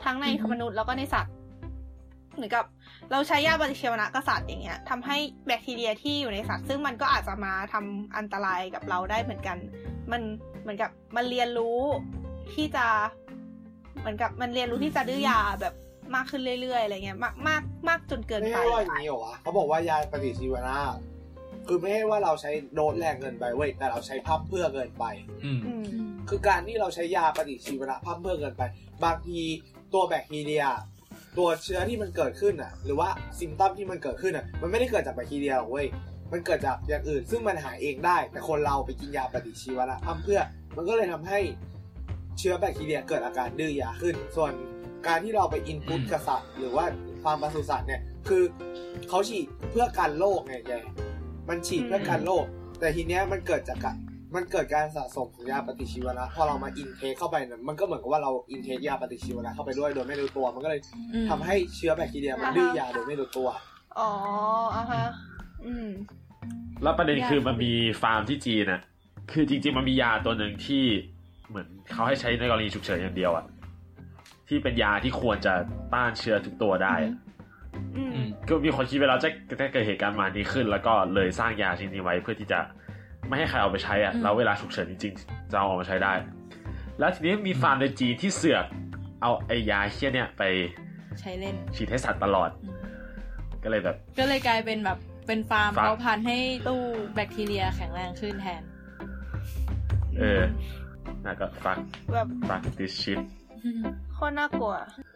ทั้งในมนุษย์แล้วก็ในสัตว์เหมือนกับเราใช้ยาปฏิชีวนะกับสัตว์อย่างเงี้ยทำให้แบคทีเรียที่อยู่ในสัตว์ซึ่งมันก็อาจจะมาทำอันตรายกับเราได้เหมือนกันมันเหมือนกับมันเรียนรู้ที่จะเหมือนกับมันเรียนรู้ที่จะดื้อยาแบบมากขึ้นเรื่อยๆอะไรเงี้ยมากจนเกินไปไม่ว่าอย่างนี้เหรอวะเขาบอกว่ายาปฏิชีวนะคือไม่ใช่ว่าเราใช้โดสแรงเกินไปเว้ยแต่เราใช้พั่มเพื่อเกินไปคือการที่เราใช้ยาปฏิชีวนะพั่มเพื่อเกินไปบางทีตัวแบคทีเรียตัวเชื้อที่มันเกิดขึ้นอ่ะหรือว่าซิมตัมที่มันเกิดขึ้นอ่ะมันไม่ได้เกิดจากแบคทีเรียหรอกเว้ยมันเกิดจากอย่างอื่นซึ่งมันหายเองได้แต่คนเราไปกินยาปฏิชีวนะพั่มเพื่อมันก็เลยทำให้เชื้อแบคทีเรียเกิดอาการดื้อยาขึ้นส่วนการที่เราไปอินพุตกษัตริย์หรือว่าฟาร์มปศุสัตว์เนี่ยคือเขาฉีดเพื่อกันโรคไงแกมันฉีดเพื่อกันโรคแต่ทีเนี้ยมันเกิดจากมันเกิดการสะสมของยาปฏิชีวนะพอเรามาอินเทคเข้าไปเนี่ยมันก็เหมือนกับว่าเราอินเทคยาปฏิชีวนะเข้าไปด้วยโดยไม่รู้ตัวมันก็เลยทำให้เชื้อแบคทีเรียมันดื้อยาโดยไม่รู้ตัวอ๋ออะฮะแล้วประเด็นคือมันมีฟาร์มที่จีนน่ะคือจริงๆมันมียาตัวนึงที่เหมือนเขาให้ใช้ในกรณีฉุกเฉินอย่างเดียวอะที่เป็นยาที่ควรจะต้านเชื้อทุกตัวได้ก็มีคนคิดไปแล้วจะเกิดเหตุการณ์มานี้ขึ้นแล้วก็เลยสร้างยาชนิดนี้ไว้เพื่อที่จะไม่ให้ใครเอาไปใช้อะแล้วเวลาฉุกเฉินจริงๆจะเอาออกมาใช้ได้แล้วทีนี้มีฟาร์มในจีนที่เสือกเอาไอ้ยาเชี่ยเนี่ยไปใช้เล่นฉีดให้สัตว์ตลอดก็เลยกลายเป็นแบบเป็นฟาร์มเพาะพันธุ์ให้ตู้แบคทีเรียแข็งแรงขึ้นแทนแล้วก็ฟัก this shit โคตรน่ากลัวคือแ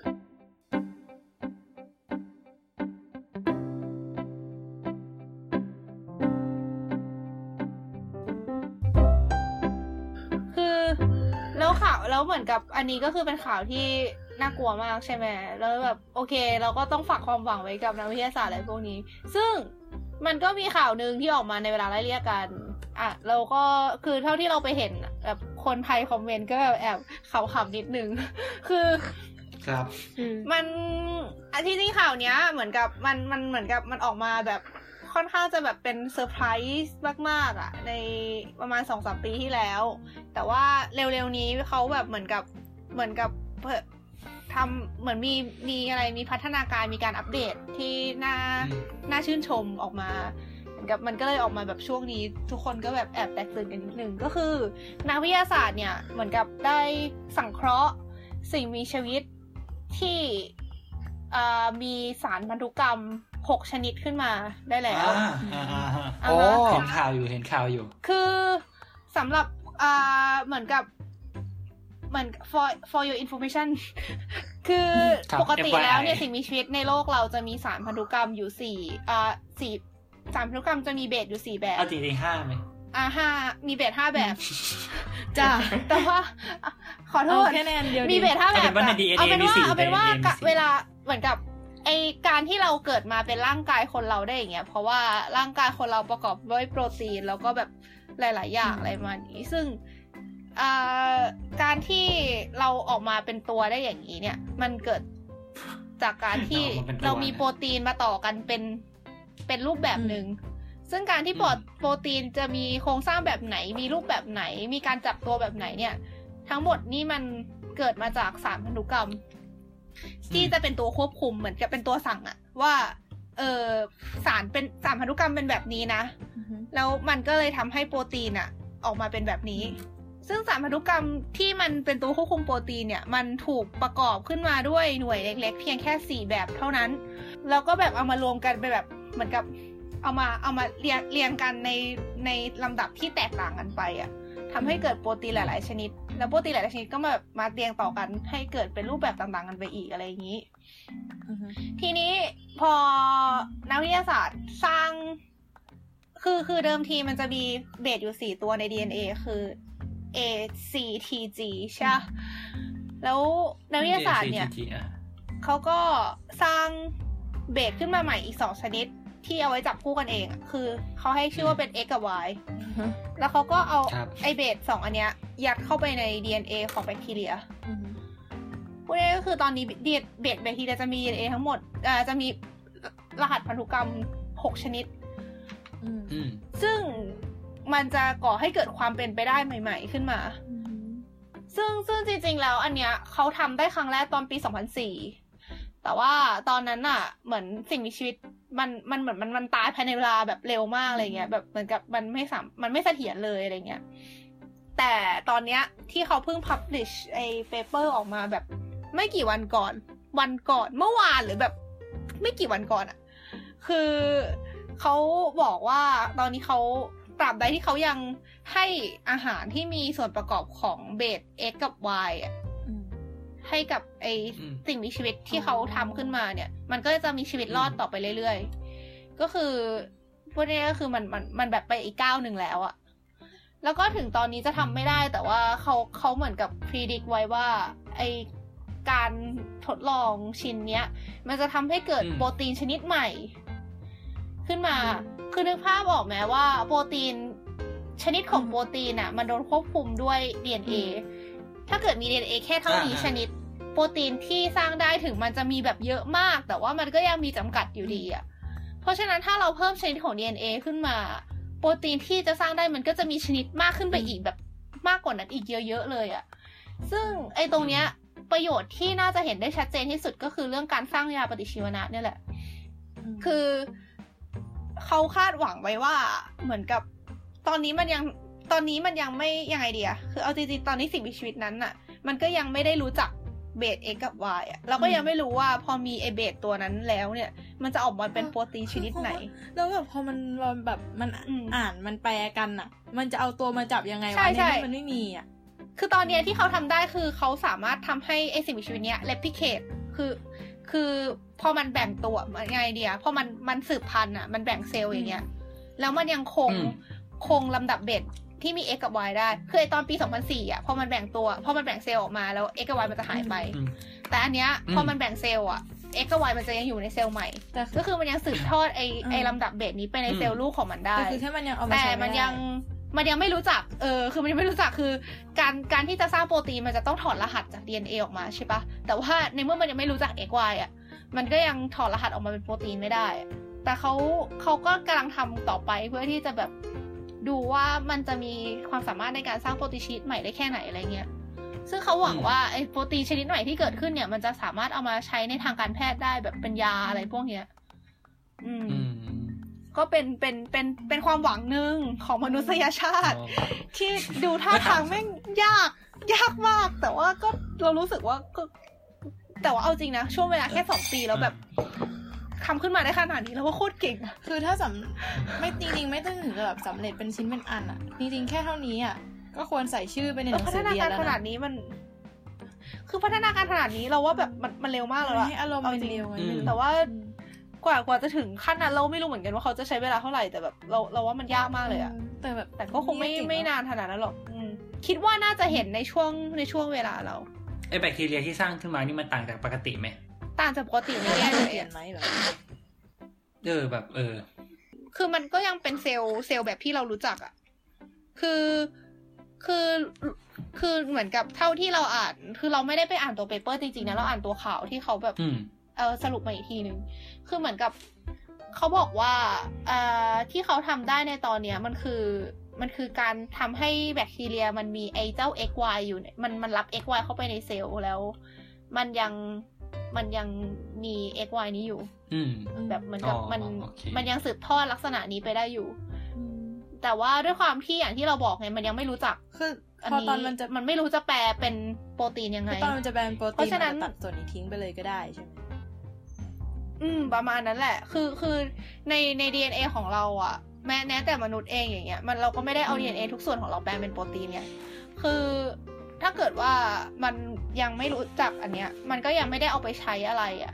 ล้วข่าว าวแล้วเหมือนกับอันนี้ก็คือเป็นข่าวที่น่ากลัวมากใช่ไหมแล้วแบบโอเคเราก็ต้องฝากความหวังไว้กับนักวิทยาศาสตร์อะไรพวกนี้ซึ่งมันก็มีข่าวนึงที่ออกมาในเวลาไล่เลี่ยกันอ่ะเราก็คือเท่าที่เราไปเห็นแบบคนไทยคอมเมนต์ก็แอบขำๆนิดนึงคือครับมันที่จริงข่าวเนี้ยเหมือนกับมันเหมือนกับมันออกมาแบบค่อนข้างจะแบบเป็นเซอร์ไพรส์มากๆอ่ะในประมาณ 2-3 ปีที่แล้วแต่ว่าเร็วๆนี้เขาแบบเหมือนกับทำเหมือนมีอะไรมีพัฒนาการมีการอัปเดตที่น่าชื่นชมออกมากับมันก็เลยออกมาแบบช่วงนี้ทุกคนก็แบบแอบแตกตื่นกันนิดนึงก็คือนักวิทยาศาสตร์เนี่ยเหมือนกับได้สังเคราะห์สิ่งมีชีวิตที่มีสารพันธุกรรม6ชนิดขึ้นมาได้แล้วโอ้เห็นข่าวอยู่คือสำหรับเหมือนกับเหมือน for your information คือปกติแล้วเนี่ยสิ่งมีชีวิตในโลกเราจะมีสารพันธุกรรมอยู่4สารพันธุกรรมจะมีเบสอยู่4แบบเอาจริงๆ5มั้ย5มีเบส5แบบจ้ะแต่ว่าขอโทษมีเบส5แบบเอาเป็นว่าเวลาเหมือนกับไอการที่เราเกิดมาเป็นร่างกายคนเราได้อย่างเงี้ยเพราะว่าร่างกายคนเราประกอบด้วยโปรตีนแล้วก็แบบหลายๆอย่างอะไรมานี้ซึ่งการที่เราออกมาเป็นตัวได้อย่างนี้เนี่ยมันเกิดจากการที่เรามีโปรตีนมาต่อกันเป็นรูปแบบนึงซึ่งการที่โปรตีนจะมีโครงสร้างแบบไหนมีรูปแบบไหนมีการจับตัวแบบไหนเนี่ยทั้งหมดนี่มันเกิดมาจากสารพันธุกรรมที่จะเป็นตัวควบคุมเหมือนกับเป็นตัวสั่งอะว่าสารพันธุกรรมเป็นแบบนี้นะแล้วมันก็เลยทำให้โปรตีนอะออกมาเป็นแบบนี้ซึ่งสารพันธุกรรมที่มันเป็นตัวควบคุมโปรตีนเนี่ยมันถูกประกอบขึ้นมาด้วยหน่วยเล็กๆเพียงแค่4แบบเท่านั้นแล้วก็แบบเอามารวมกันเป็นแบบเหมือนกับเอามาเรียงกันในลำดับที่แตกต่างกันไปอ่ะทำให้เกิดโปรตีนหลายๆชนิดแล้วโปรตีนหลายๆชนิดก็แบบมาเรียงต่อกันให้เกิดเป็นรูปแบบต่างๆกันไปอีกอะไรอย่างนี้ uh-huh. ทีนี้พอนักวิทยาศาสตร์สร้างคือเดิมทีมันจะมีเบสอยู่4ตัวใน DNA คือ ACGT ใช่แล้วนักวิทยาศาสตร์เนี่ยเขาก็สร้างเบสขึ้นมาใหม่อีก2ชนิดที่เอาไว้จับคู่กันเองคือเขาให้ชื่อว่าเป็น X กับ Y แล้วเขาก็เอาไอเบส2อันเนี้ยยัดเข้าไปใน DNA ของแบคทีเรียพวกนี้ก็คือตอนนี้เบสแบคทีเรียจะมี DNA ทั้งหมดจะมีรหัสพันธุกรรม6ชนิดซึ่งมันจะก่อให้เกิดความเป็นไปได้ใหม่ๆขึ้นมาซึ่งจริงๆแล้วอันเนี้ยเขาทำได้ครั้งแรกตอนปี 2004 แต่ว่าตอนนั้นน่ะเหมือนสิ่งมีชีวิตมันเหมือนมันตายภายในเวลาแบบเร็วมากอะไรเงี้ยแบบเหมือนกับมันไม่เสถียรเลยอะไรเงี้ยแต่ตอนเนี้ยที่เขาเพิ่ง publish ไอ้ paper ออกมาแบบไม่กี่วันก่อนเมื่อวานหรือแบบไม่กี่วันก่อนอ่ะคือเขาบอกว่าตอนนี้เขาตราบใดที่เขายังให้อาหารที่มีส่วนประกอบของเบส X กับ Y อ่ะให้กับไอ้สิ่งมีชีวิตที่เขาทำขึ้นมาเนี่ยมันก็จะมีชีวิตรอดต่อไปเรื่อยๆก็คือพวกนี้ก็คือมันแบบไปอีกก้าวหนึ่งแล้วอะแล้วก็ถึงตอนนี้จะทำไม่ได้แต่ว่าเขาเหมือนกับพิจิตรไว้ว่าไอ้การทดลองชิ้นเนี้ยมันจะทำให้เกิดโปรตีนชนิดใหม่ขึ้นมาคือนึกภาพออกไหมว่าโปรตีนชนิดของโปรตีนอะมันโดนควบคุมด้วย DNA ถ้าเกิดมี DNA แค่เท่านี้ชนิดโปรตีนที่สร้างได้ถึงมันจะมีแบบเยอะมากแต่ว่ามันก็ยังมีจำกัดอยู่ดีอ่ะเพราะฉะนั้นถ้าเราเพิ่มชนิดของ DNA ขึ้นมาโปรตีนที่จะสร้างได้มันก็จะมีชนิดมากขึ้นไปอีกแบบมากกว่านั้นอีกเยอะๆเลยอ่ะซึ่งไอ้ตรงเนี้ยประโยชน์ที่น่าจะเห็นได้ชัดเจนที่สุดก็คือเรื่องการสร้างยาปฏิชีวนะเนี่ยแหละคือเขาคาดหวังไว้ว่าเหมือนกับตอนนี้มันยังไม่ยังไงดีอ่ะคือเอาจริงๆตอนนี้สิ่งมีชีวิตนั้นอ่ะมันก็ยังไม่ได้รู้จักเบส X กับ Y อ่ะเราก็ยังไม่รู้ว่าพอมีไอ้เบสตัวนั้นแล้วเนี่ยมันจะออกมาเป็นโปรตีนชนิดไหนแล้วแบบพอมันแบบมันอ่านมันแปลกันน่ะมันจะเอาตัวมาจับยังไงวะเนี่ยมันไม่มีอ่ะคือตอนนี้ที่เขาทำได้คือเขาสามารถทำให้ไอ้สิ่งมีชีวิตเนี้ย replicate คือพอมันแบ่งตัวไงเดียพอมันสืบพันธุ์อ่ะมันแบ่งเซลล์อย่างเงี้ยแล้วมันยังคงลำดับเบส ที่มี x กับ y ได้คือไอตอนปี2004อ่ะพอมันแบ่งตัวพอมันแบ่งเซลล์ออกมาแล้ว x กับ y มันจะหายไปแต่อันเนี้ยพอมันแบ่งเซลล์อ่ะ x กับ y มันจะยังอยู่ในเซลล์ใหม่ก็คือมันยังสืบทอดไอลำดับเบสนี้ไปในเซลล์ลูกของมันได้แต่มันยังไม่รู้จักคือมันยังไม่รู้จักคือการที่จะสร้างโปรตีนมันจะต้องถอดรหัสจาก DNA ออกมาใช่ป่ะแต่ว่าในเมื่อมันยังไม่รู้จัก x y อ่ะมันก็ยังถอดรหัสออกมาเป็นโปรตีนไม่ได้แต่เขาก็กำลังทำต่อไปเพื่อที่จะแบบดูว่ามันจะมีความสามารถในการสร้างโปรตีนชนิดใหม่ได้แค่ไหนอะไรเงี้ยซึ่งเขาหวังว่าไอ้โปรตีนชนิดใหม่ที่เกิดขึ้นเนี่ยมันจะสามารถเอามาใช้ในทางการแพทย์ได้แบบเป็นยาอะไรพวกเนี้ยก็เป็นความหวังหนึ่งของมนุษยชาติที่ดูท่าทางแม่งยากมากแต่ว่าก็เรารู้สึกว่าก็แต่ว่าเอาจริงนะช่วงเวลาแค่2ปีแล้วแบบทำขึ้นมาได้ขนาดนี้แล้วว่าโคตรเก่งคือถ้าไม่จริงๆไม่ต้องถึงแบบสำเร็จเป็นชิ้นเป็นอันอ่ะจริงๆแค่เท่านี้อ่ะก็ควรใส่ชื่อไปในหนังสือเรียนแล้วนะพัฒนาการขนาดนี้มันคือพัฒนาการขนาดนี้เราว่าแบบมันเร็วมากแล้วอ่ะอารมณ์มันเร็วแต่ว่ากว่าจะถึงขั้นนั้นเราไม่รู้เหมือนกันว่าเขาจะใช้เวลาเท่าไหร่แต่แบบเราว่ามันยากมากเลยอ่ะแต่แบบแต่ก็คงไม่นานขนาดนั้นหรอกคิดว่าน่าจะเห็นในช่วงเวลาเราไอแบคทีเรียที่สร้างขึ้นมานี่มันต่างจากปกติไหมต่างจากปกติไม่ได้เปลี่ยนไหมหรอแบบคือมันก็ยังเป็นเซลล์แบบที่เรารู้จักอ่ะคือเหมือนกับเท่าที่เราอ่านคือเราไม่ได้ไปอ่านตัวเปเปอร์จริงๆนะเราอ่านตัวข่าวที่เขาแบบสรุปมาอีกทีนึงคือเหมือนกับเขาบอกว่าที่เขาทำได้ในตอนเนี้ยมันคือการทำให้แบคทีเรียมันมีไอเจ้า XY อยู่มันรับ XY เข้าไปในเซลล์แล้วมันยังมี XY นี้อยู่แบบเหมือนกับมันยังสืบทอดลักษณะนี้ไปได้อยู่แต่ว่าด้วยความที่อย่างที่เราบอกไงมันยังไม่รู้จักคือพอตอนมันไม่รู้จะแปลเป็นโปรตีนยังไงตอนมันจะแปลเป็นโปรตีนเพราะฉะนั้นตัดส่วนนี้ทิ้งไปเลยก็ได้ใช่ไหมประมาณนั้นแหละคือใน DNA ของเราอ่ะแม้แต่มนุษย์เองอย่างเงี้ยมันเราก็ไม่ได้เอา DNA ทุกส่วนของเราแปลงเป็นโปรตีนไงคือถ้าเกิดว่ามันยังไม่รู้จักอันเนี้ยมันก็ยังไม่ได้เอาไปใช้อะไรอ่ะ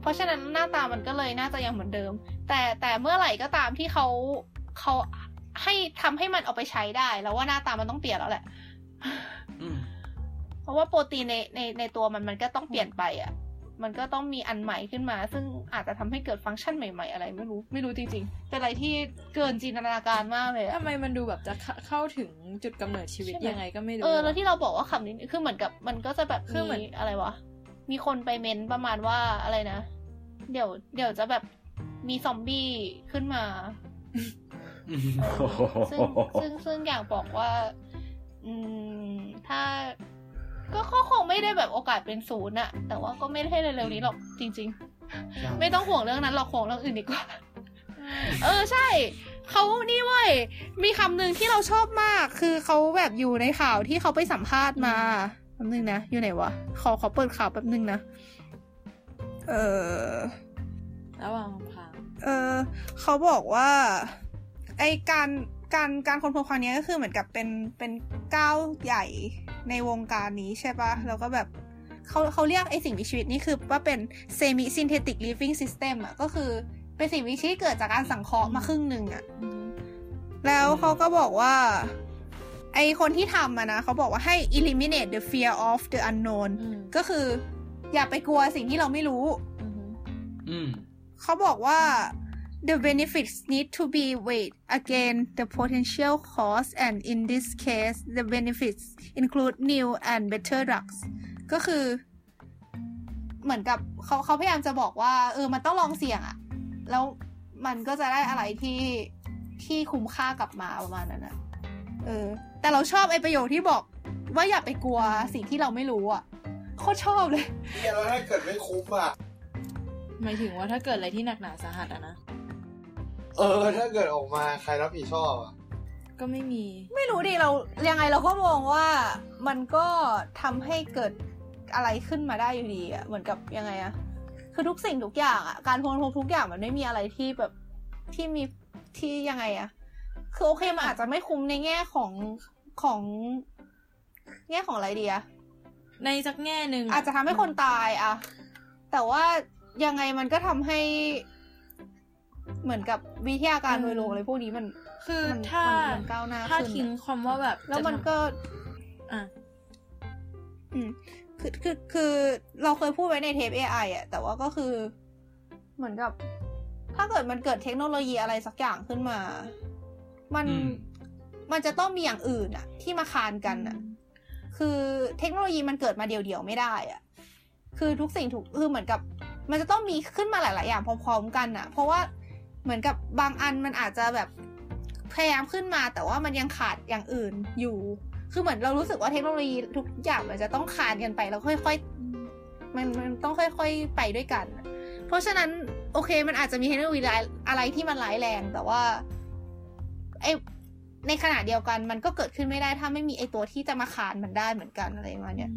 เพราะฉะนั้นหน้าตามันก็เลยน่าจะยังเหมือนเดิมแต่เมื่อไหร่ก็ตามที่เขาให้ทำให้มันเอาไปใช้ได้แล้วว่าหน้าตามันต้องเปลี่ยนแล้วแหละเพราะว่าโปรตีนในตัวมันก็ต้องเปลี่ยนไปอ่ะมันก็ต้องมีอันใหม่ขึ้นมาซึ่งอาจจะทำให้เกิดฟังก์ชันใหม่ๆอะไรไม่รู้จริงๆเป็นอะไรที่เกินจินตนาการมากเลยทำไมมันดูแบบจะเข้าถึงจุดกำเนิดชีวิตยังไงก็ไม่รู้แล้วที่เราบอกว่าคำนี้คือเหมือนกับมันก็จะแบบคือเหมือนอะไรวะมีคนไปเมนประมาณว่าอะไรนะเดี๋ยวจะแบบมีซอมบี้ขึ้นมา ซึ่งอยากบอกว่าถ้าก็คงไม่ได้แบบโอกาสเป็นศูนย์อะแต่ว่าก็ไม่ได้เร็วๆนี้หรอกจริงๆไม่ต้องห่วงเรื่องนั้นหรอกห่วงเรื่องอื่นดีกว่าใช่เขานี่เว้ยมีคำหนึ่งที่เราชอบมากคือเขาแบบอยู่ในข่าวที่เขาไปสัมภาษณ์มาคำนึงนะอยู่ไหนวะขอเปิดข่าวแป๊บนึงนะระหว่างพักเขาบอกว่าไอการค้นพบครั้งนี้ก็คือเหมือนกับเป็นก้าวใหญ่ในวงการนี้ใช่ปะแล้วก็แบบเขาเรียกไอสิ่งมีชีวิตนี่คือว่าเป็น semi synthetic living system อ่ะก็คือเป็นสิ่งมีชีวิตเกิดจากการสังเคราะห์มาครึ่งนึงอ่ะแล้วเขาก็บอกว่าไอคนที่ทำอ่ะนะเขาบอกว่าให้ eliminate the fear of the unknown ก็คืออย่าไปกลัวสิ่งที่เราไม่รู้เขาบอกว่าThe benefits need to be weighed against the potential cost, and in this case, the benefits include new and better drugs. ก็คือเหมือนกับเขาพยายามจะบอกว่ามันต้องลองเสี่ยงอะแล้วมันก็จะได้อะไรที่คุ้มค่ากลับมาประมาณนั้นนะแต่เราชอบไอ้ประโยคที่บอกว่าอย่าไปกลัวสิ่งที่เราไม่รู้อะโคตรชอบเลยเนี่ยแล้วถ้าเกิดไม่คุ้มอะหมายถึงว่าถ้าเกิดอะไรที่หนักหนาสาหัสอะนะถ้าเกิดออกมาใครรับผิดชอบอ่ะก็ไม่มีไม่รู้ดิเรายังไงเราก็มองว่ามันก็ทำให้เกิดอะไรขึ้นมาได้อยู่ดีอ่ะเหมือนกับยังไงอ่ะคือทุกสิ่งทุกอย่างอ่ะการค้นพบทุกอย่างมันไม่มีอะไรที่แบบที่มีที่ยังไงอ่ะคือโอเคมันอาจจะไม่คุ้มในแง่ของแง่ของอะไรดีอ่ะในสักแง่นึงอาจจะทำให้คนตายอ่ะแต่ว่ายังไงมันก็ทำให้เหมือนกับวิทยาการโดยรวมอะไรพวกนี้มัน คือถ้าทิ้งคำว่าแบบแล้วมันก็คือเราเคยพูดไว้ในเทป AI อ่ะแต่ว่าก็คือเหมือนกับถ้าเกิดมันเกิดเทคโนโลยีอะไรสักอย่างขึ้นมามันจะต้องมีอย่างอื่นอ่ะที่มาคานกันอ่ะคือเทคโนโลยีมันเกิดมาเดียวๆไม่ได้อ่ะคือทุกสิ่งถูกคือเหมือนกับมันจะต้องมีขึ้นมาหลายๆอย่างพร้อมๆกันอ่ะเพราะว่าเหมือนกับบางอันมันอาจจะแบบพยายามขึ้นมาแต่ว่ามันยังขาดอย่างอื่นอยู่คือเหมือนเรารู้สึกว่าเทคโนโลยีทุกอย่างมันจะต้องคานกันไปแล้วค่อยๆมันต้องค่อยๆไปด้วยกันเพราะฉะนั้นโอเคมันอาจจะมีเทคโนโลยีอะไรที่มันร้ายแรงแต่ว่าในขณะเดียวกันมันก็เกิดขึ้นไม่ได้ถ้าไม่มีไอ้ตัวที่จะมาคานมันได้เหมือนกันอะไรมาเนี่ย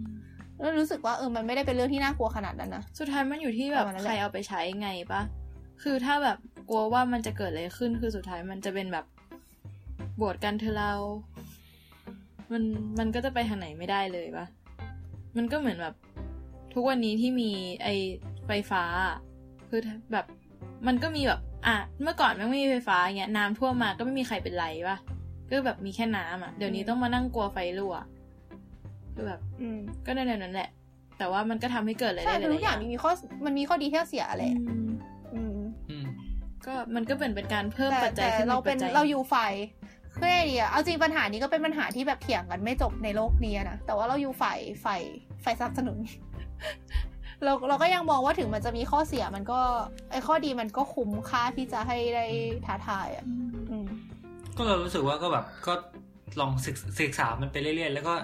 แล้วรู้สึกว่ามันไม่ได้เป็นเรื่องที่น่ากลัวขนาดนั้นนะสุดท้ายมันอยู่ที่แบบใครเอาไปใช้ไงปะคือถ้าแบบกลัวว่ามันจะเกิดอะไรขึ้นคือสุดท้ายมันจะเป็นแบบโบดกันเธอเรามันก็จะไปทางไหนไม่ได้เลยปะมันก็เหมือนแบบทุกวันนี้ที่มีไอไฟฟ้าคือแบบมันก็มีแบบเมื่อก่อนมันไม่มีไฟฟ้าเงี้ยน้ำท่วมมาก็ไม่มีใครเป็นไรปะก็แบบมีแค่น้ำเดี๋ยวนี้ต้องมานั่งกลัวไฟรั่วคือแบบก็ในนั้นแหละแต่ว่ามันก็ทำให้เกิดอะไรได้เลยทุกอย่างมันมีข้อดีข้อเสียอะไรก็มันก็เป็นการเพิ่มปัจจัยขึ้นมาเป็นเราอยู่ฝ่ายเพื่ออะไรเอาจริงปัญหานี้ก็เป็นปัญหาที่แบบเถียงกันไม่จบในโลกนี้นะแต่ว่าเราอยู่ฝ่ายสนับสนุนเราก็ยังมองว่าถึงมันจะมีข้อเสียมันก็ไอ้ข้อดีมันก็คุ้มค่าที่จะให้ได้ท้าทายอ่ะก็เรารู้สึกว่าก็แบบก็ลองศึกษามันไปเรื่อยๆแล้วก็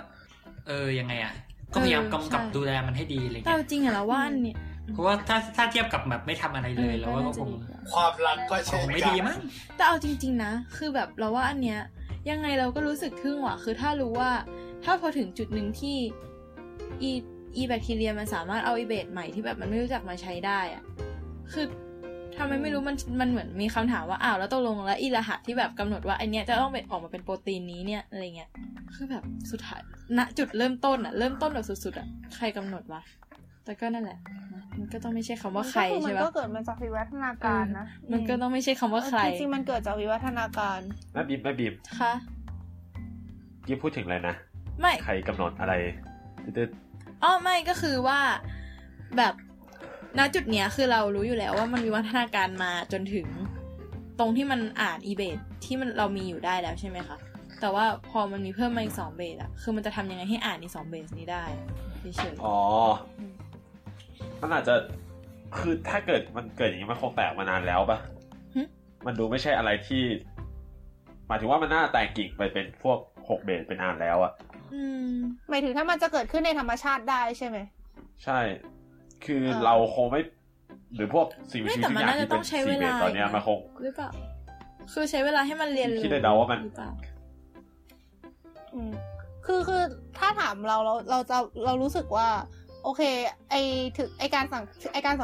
ยังไงอ่ะก็พยายามกำกับดูแลมันให้ดีอะไรเงี้ยแต่จริงอ่ะเราว่าอันเนี่ยเพราะว่าถ้าเทียบกับแบบไม่ทำอะไรเลยแล้วก็คงความรักก็คงไม่ดีมั้งแต่เอาจริงๆนะคือแบบเราว่าอันเนี้ยยังไงเราก็รู้สึกทึ่งว่ะคือถ้ารู้ว่าถ้าพอถึงจุดนึงที่อีแบคทีเรียมันสามารถเอาอีเบตใหม่ที่แบบมันไม่รู้จักมาใช้ได้อ่ะคือทำไมไม่รู้มันเหมือนมีคำถามว่าอ้าวแล้วตกลงแล้วอีรหัสที่แบบกำหนดว่าไอเนี้ยจะต้องเป็นออกมาเป็นโปรตีนนี้เนี่ยอะไรเงี้ยคือแบบสุดท้ายณจุดเริ่มต้นแบบสุดๆอ่ะใครกำหนดวะแต่ก็นั่นแหละมันก็ต้องไม่ใช่คำว่าใครใช่ปะมันก็เกิดมาจากวิวัฒนาการนะมันก็ต้องไม่ใช่คำว่าใครจริงๆมันเกิดจากวิวัฒนาการแม่บีบค่ะยี่พูดถึงอะไรนะไม่ใครกำหนดอะไรอ๋อไม่ก็คือว่าแบบณจุดเนี้ยคือเรารู้อยู่แล้วว่ามันมีวัฒนาการมาจนถึงตรงที่มันอ่านอีเบทที่มันเรามีอยู่ได้แล้วใช่ไหมคะแต่ว่าพอมันมีเพิ่มมาอีก2เบทอะคือมันจะทำยังไงให้อ่านอี2เบทนี้ได้ไม่เชื่ออ๋อมันอาจจะคือถ้าเกิดมันเกิดอย่างนี้มันคงแตกมานานแล้วปะมันดูไม่ใช่อะไรที่หมายถึงว่ามันน่าแตกกิ่งไปเป็นพวก6เบทเป็นอ่านแล้วอะหมายถึงถ้ามันจะเกิดขึ้นในธรรมชาติได้ใช่ไหมใช่คือเราคงไม่หรือพวกสิ่งมีชีวิตอย่างที่เป็น4เบทตอนนี้มันคงหรือเปล่าคือใช้เวลาให้มันเรียนรู้คิดได้เดาว่ามันคือถ้าถามเรารู้สึกว่าโอเคไอการสัง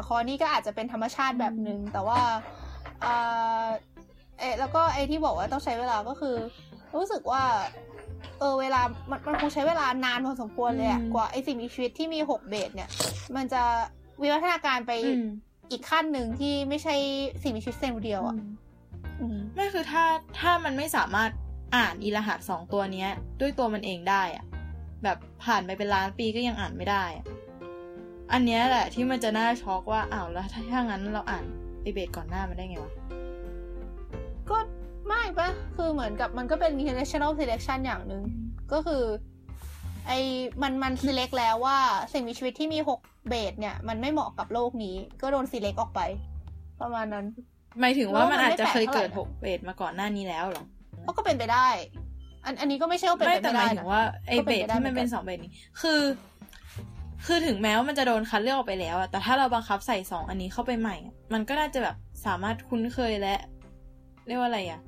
เคราะห์นี่ก็อาจจะเป็นธรรมชาติแบบนึงแต่ว่าแล้วก็ไอที่บอกว่าต้องใช้เวลาก็คือรู้สึกว่าเวลามันคงใช้เวลานานพอสมควรเลยอะกว่าไอสิ่งมีชีวิตที่มี6เบสเนี่ยมันจะวิวัฒนาการไปอีกขั้นหนึ่งที่ไม่ใช่สิ่งมีชีวิตเซลล์เดียวอะไม่คือถ้ามันไม่สามารถอ่านอีรหัส2ตัวนี้ด้วยตัวมันเองได้อะแบบผ่านไปเป็นล้านปีก็ยังอ่านไม่ได้อันเนี้ยแหละที่มันจะน่าช็อกว่าอ้าวแล้วถ้างั้นเราอ่านไอเบสก่อนหน้ามันได้ไงวะก็ไม่ปะคือเหมือนกับมันก็เป็น international selection อย่างนึงก็คือไอ้มัน select แล้วว่าสิ่งมีชีวิตที่มี6เบสเนี่ยมันไม่เหมาะกับโลกนี้ก็โดน select ออกไปประมาณนั้นหมายถึงว่ามันอาจจะเคยเกิด6เบสมาก่อนหน้านี้แล้วหรอก็เป็นไปได้อันนี้ก็ไม่ใช่ว่าเป็นไปไม่ได้แต่หมายถึงว่าไอ้เบสที่มันเป็น2เบสนี้คือถึงแม้ว่ามันจะโดนคัดเลือกออกไปแล้วอะแต่ถ้าเราบังคับใส่2อันนี้เข้าไปใหม่มันก็น่าจะแบบสามารถคุ้นเคยและเรียกว่าอะไรอะ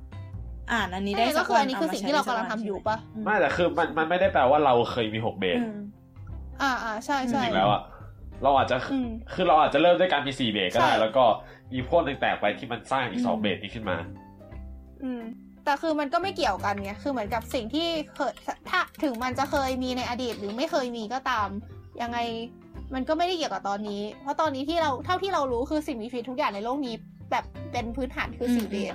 อ่านอันนี้ได้ก็คืออันนี้คือสิ่งที่เรากำลังทำอยู่ป่ะไม่แต่คือมันไม่ได้แปลว่าเราเคยมี6เบสใช่ๆจริงแล้วอ่ะเราอาจจะคือเราอาจจะเริ่มด้วยการมี4เบสก็ได้แล้วก็มีพวกแตกไปที่มันสร้างอีก2เบสนี้ขึ้นมาแต่คือมันก็ไม่เกี่ยวกันไงคือเหมือนกับสิ่งที่เกิดถ้าถึงมันจะเคยมีในอดีตหรือไม่เคยมีก็ตามยังไงมันก็ไม่ได้เกี่ยวกับตอนนี้เพราะตอนนี้ที่เราเท่าที่เรารู้คือสิ่งมีชีวิตทุกอย่างในโลกนี้แบบเป็นพื้นฐานคือ4เบส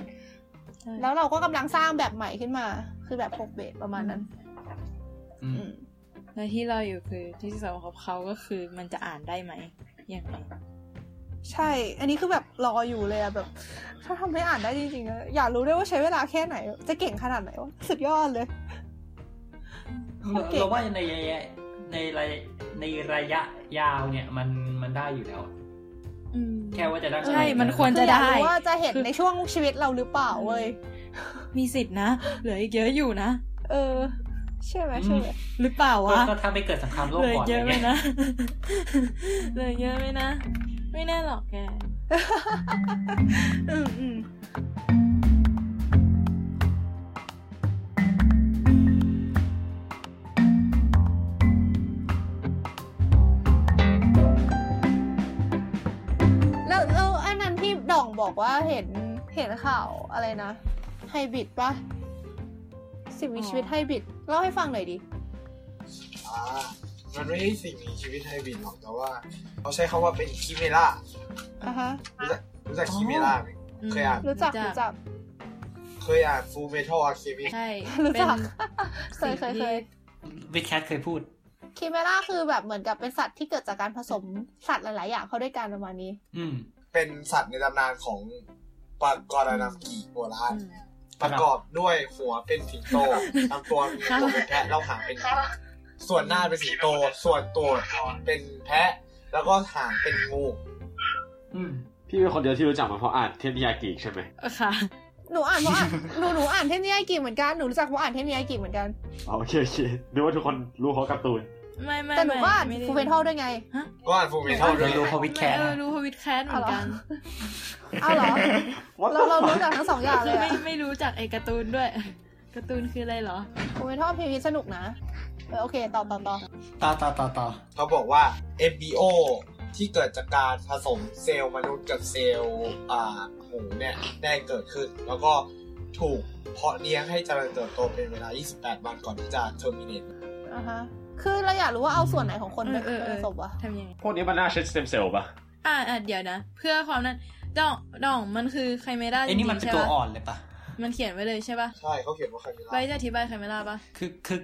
แล้วเราก็กำลังสร้างแบบใหม่ขึ้นมาคือแบบ6เบสประมาณนั้นแล้วที่เราอยู่คือที่สำคัญของเขาก็คือมันจะอ่านได้ไหมยังไงใช่อันนี้คือแบบรออยู่เลยอะแบบถ้าทำให้อ่านได้จริงๆอยากรู้ด้วยว่าใช้เวลาแค่ไหนจะเก่งขนาดไหนวะสุดยอดเลยเราว่าในระยะยาวเนี่ยมันได้อยู่แล้วแค่ว่าจะได้ใช่มันควรจะได้ว่าจะเห็นในช่วงชีวิตเราหรือเปล่าเว้ยมีสิทธิ์นะเหลืออีกเยอะอยู่นะเออใช่ไหมใช่หรือเปล่าวะก็ถ้าไม่เกิดสงครามโลกก่อนเลยเยอะไหมนะเลยเยอะไหมนะไม่แน่หรอกแกแล้วอันนั้นที่ด่องบอกว่าเห็นข่าวอะไรนะไฮบริดป่ะสิ่งมีชีวิตไฮบริดเล่าให้ฟังหน่อยดิมันไม่ใช่สิ่งมีชีวิตไฮบริดหรอกแต่ว่าเขาใช้คำว่าเป็นคิเมล่ารู้จักคิเมล่าไหมเคยอ่านรู้จักเคยอ่านฟูลเมทัลอาร์เคมิสต์ใช่รู้จักเคยวิดแคทเคยพูดคิเมล่าคือแบบเหมือนกับเป็นสัตว์ที่เกิดจากการผสมสัตว์หลายๆอย่างเข้าด้วยกันประมาณนี้เป็นสัตว์ในตำนานของปรากรณัมกีโบราณประกอบด้วยหัวเป็นสิงโตลำตัวเป็นแพะแล้วหางเป็นส่วนหน้าเป็นสิงโตส่วนตัวเป็นแพะแล้วก็หางเป็นงูพี่เป็นคนเดียวที่รู้จักมันเพราะอ่านเทพนิยายกีกใช่ไหมค่ะหนูอ่านเทพนิยายกีกเหมือนกันหนูรู้จักเพราะอ่านเทพนิยายกีกเหมือนกันโอเคนึกว่าทุกคนรู้เพราะการ์ตูนไม่แต่หนูก็อ่านฟูเมทัลด้วยไงก็อ่านฟูเมทัลด้วยรู้เพราะวิดแคทรู้เพราะวิดแคทเหมือนกันเอาเหรอเรารู้จักทั้งสองอย่างเลยไม่รู้จักไอ้การ์ตูนด้วยการ์ตูนคืออะไรเหรอฟูเมทัลพีพีสนุกนะโอเคต่อเขาบอกว่า MBO ที่เกิดจากการผสมเซลล์มนุษย์กับเซลล์หมูเนี่ยได้เกิดขึ้นแล้วก็ถูกเพาะเลี้ยงให้เจริญเติบโตเป็นเวลา28วันก่อนที่จะเทอร์มิเนตคือเราอยากรู้ว่าเอาส่วนไหนของคนไปผสมวะทำยังไงพวกนี้มันน่าใช้สเต็มเซลล์ปะเดี๋ยวนะเพื่อความนั้นดองมันคือไคเมร่าจริงๆใช่ปะไอ้นี่มันเป็นตัวอ่อนเลยปะมันเขียนไว้เลยใช่ป่ะใช่เขาเขียนว่าไคเมล่าไปจะอธิบายไคเมล่าป่ะคือ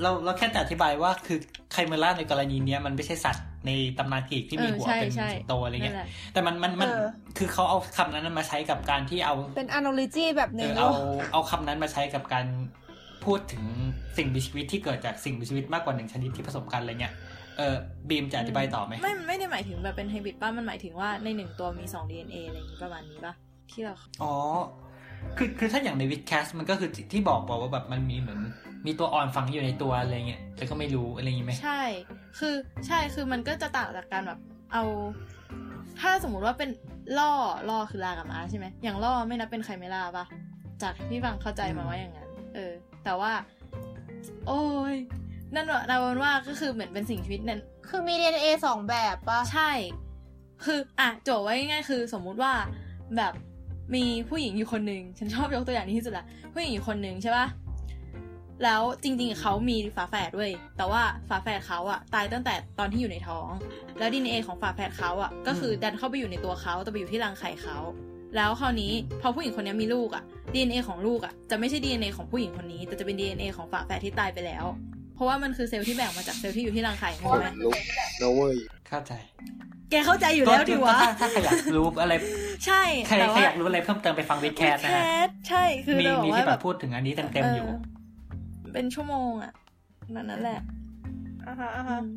เราแค่แต่อธิบายว่าคือไคเมล่าในกรณีนี้มันไม่ใช่สัตว์ในตำนานกรีกที่มีหัวเป็นสิงโตอะไรเงี้ยแต่มันคือเขาเอาคำนั้นมาใช้กับการที่เอาเป็น analogy แบบนึงเอาคำนั้นมาใช้กับการพูดถึงสิ่งมีชีวิตที่เกิดจากสิ่งมีชีวิตมากกว่า1ชนิดที่ผสมกันอะไรเงี้ยบีมจะอธิบายต่อไหมไม่ได้หมายถึงแบบเป็นไฮบริดป่ะมันหมายถึงว่าใน1ตัวมี2 DNA อะไรประมาณนี้ป่ะที่เราอ๋อคือถ้าอย่างในวิดแคสมันก็คือที่บอกว่าแบบมันมีเหมือนมีตัวอ่อนฝังอยู่ในตัวอะไรเงี้ยแต่ก็ไม่รู้อะไรอย่างงี้มั้ยใช่คือมันก็จะต่างจากการแบบเอาถ้าสมมุติว่าเป็นล่อคือลากับม้าใช่มั้ยอย่างล่อไม่นับเป็นไคเมล่าป่ะจากที่ฟังเข้าใจมาว่าอย่างนั้นแต่ว่าโอ๊ยนั่นเราว่าก็คือเหมือนเป็นสิ่งชีวิตนั้นคือมี DNA 2แบบป่ะใช่คือโจทย์ไว้ง่ายๆคือสมมุติว่าแบบมีผู้หญิงอยู่คนนึงฉันชอบยกตัวอย่างนี้ที่สุดละผู้หญิงอยู่คนนึงใช่ป่ะแล้วจริงๆเขามีฝาแฝดด้วยแต่ว่าฝาแฝดเขาอะตายตั้งแต่ตอนที่อยู่ในท้องแล้ว DNA ของฝาแฝดเขาอะก็คือดันเข้าไปอยู่ในตัวเขาแต่ไปอยู่ที่รังไข่เขาแล้วคราวนี้พอผู้หญิงคนนี้มีลูกอะ DNA ของลูกอะจะไม่ใช่ DNA ของผู้หญิงคนนี้แต่จะเป็น DNA ของฝาแฝดที่ตายไปแล้วเพราะว่ามันคือเซลล์ที่แบ่งมาจากเซลล์ที่อยู่ที่รังไข่ถูกมั้ยแล้วเว้ยเข้าใจแกเข้าใจอยู่แล้วดิวะถ้าใครอยากรู้อะไรใช่แต่ว่าอยากรู้อะไรเพิ่มเติมไปฟังวิดแคสนะฮะใช่คือเราบอกว่าแบบพูดถึงอันนี้เต็มๆอยู่เป็นชั่วโมงอ่ะนั่นแหละ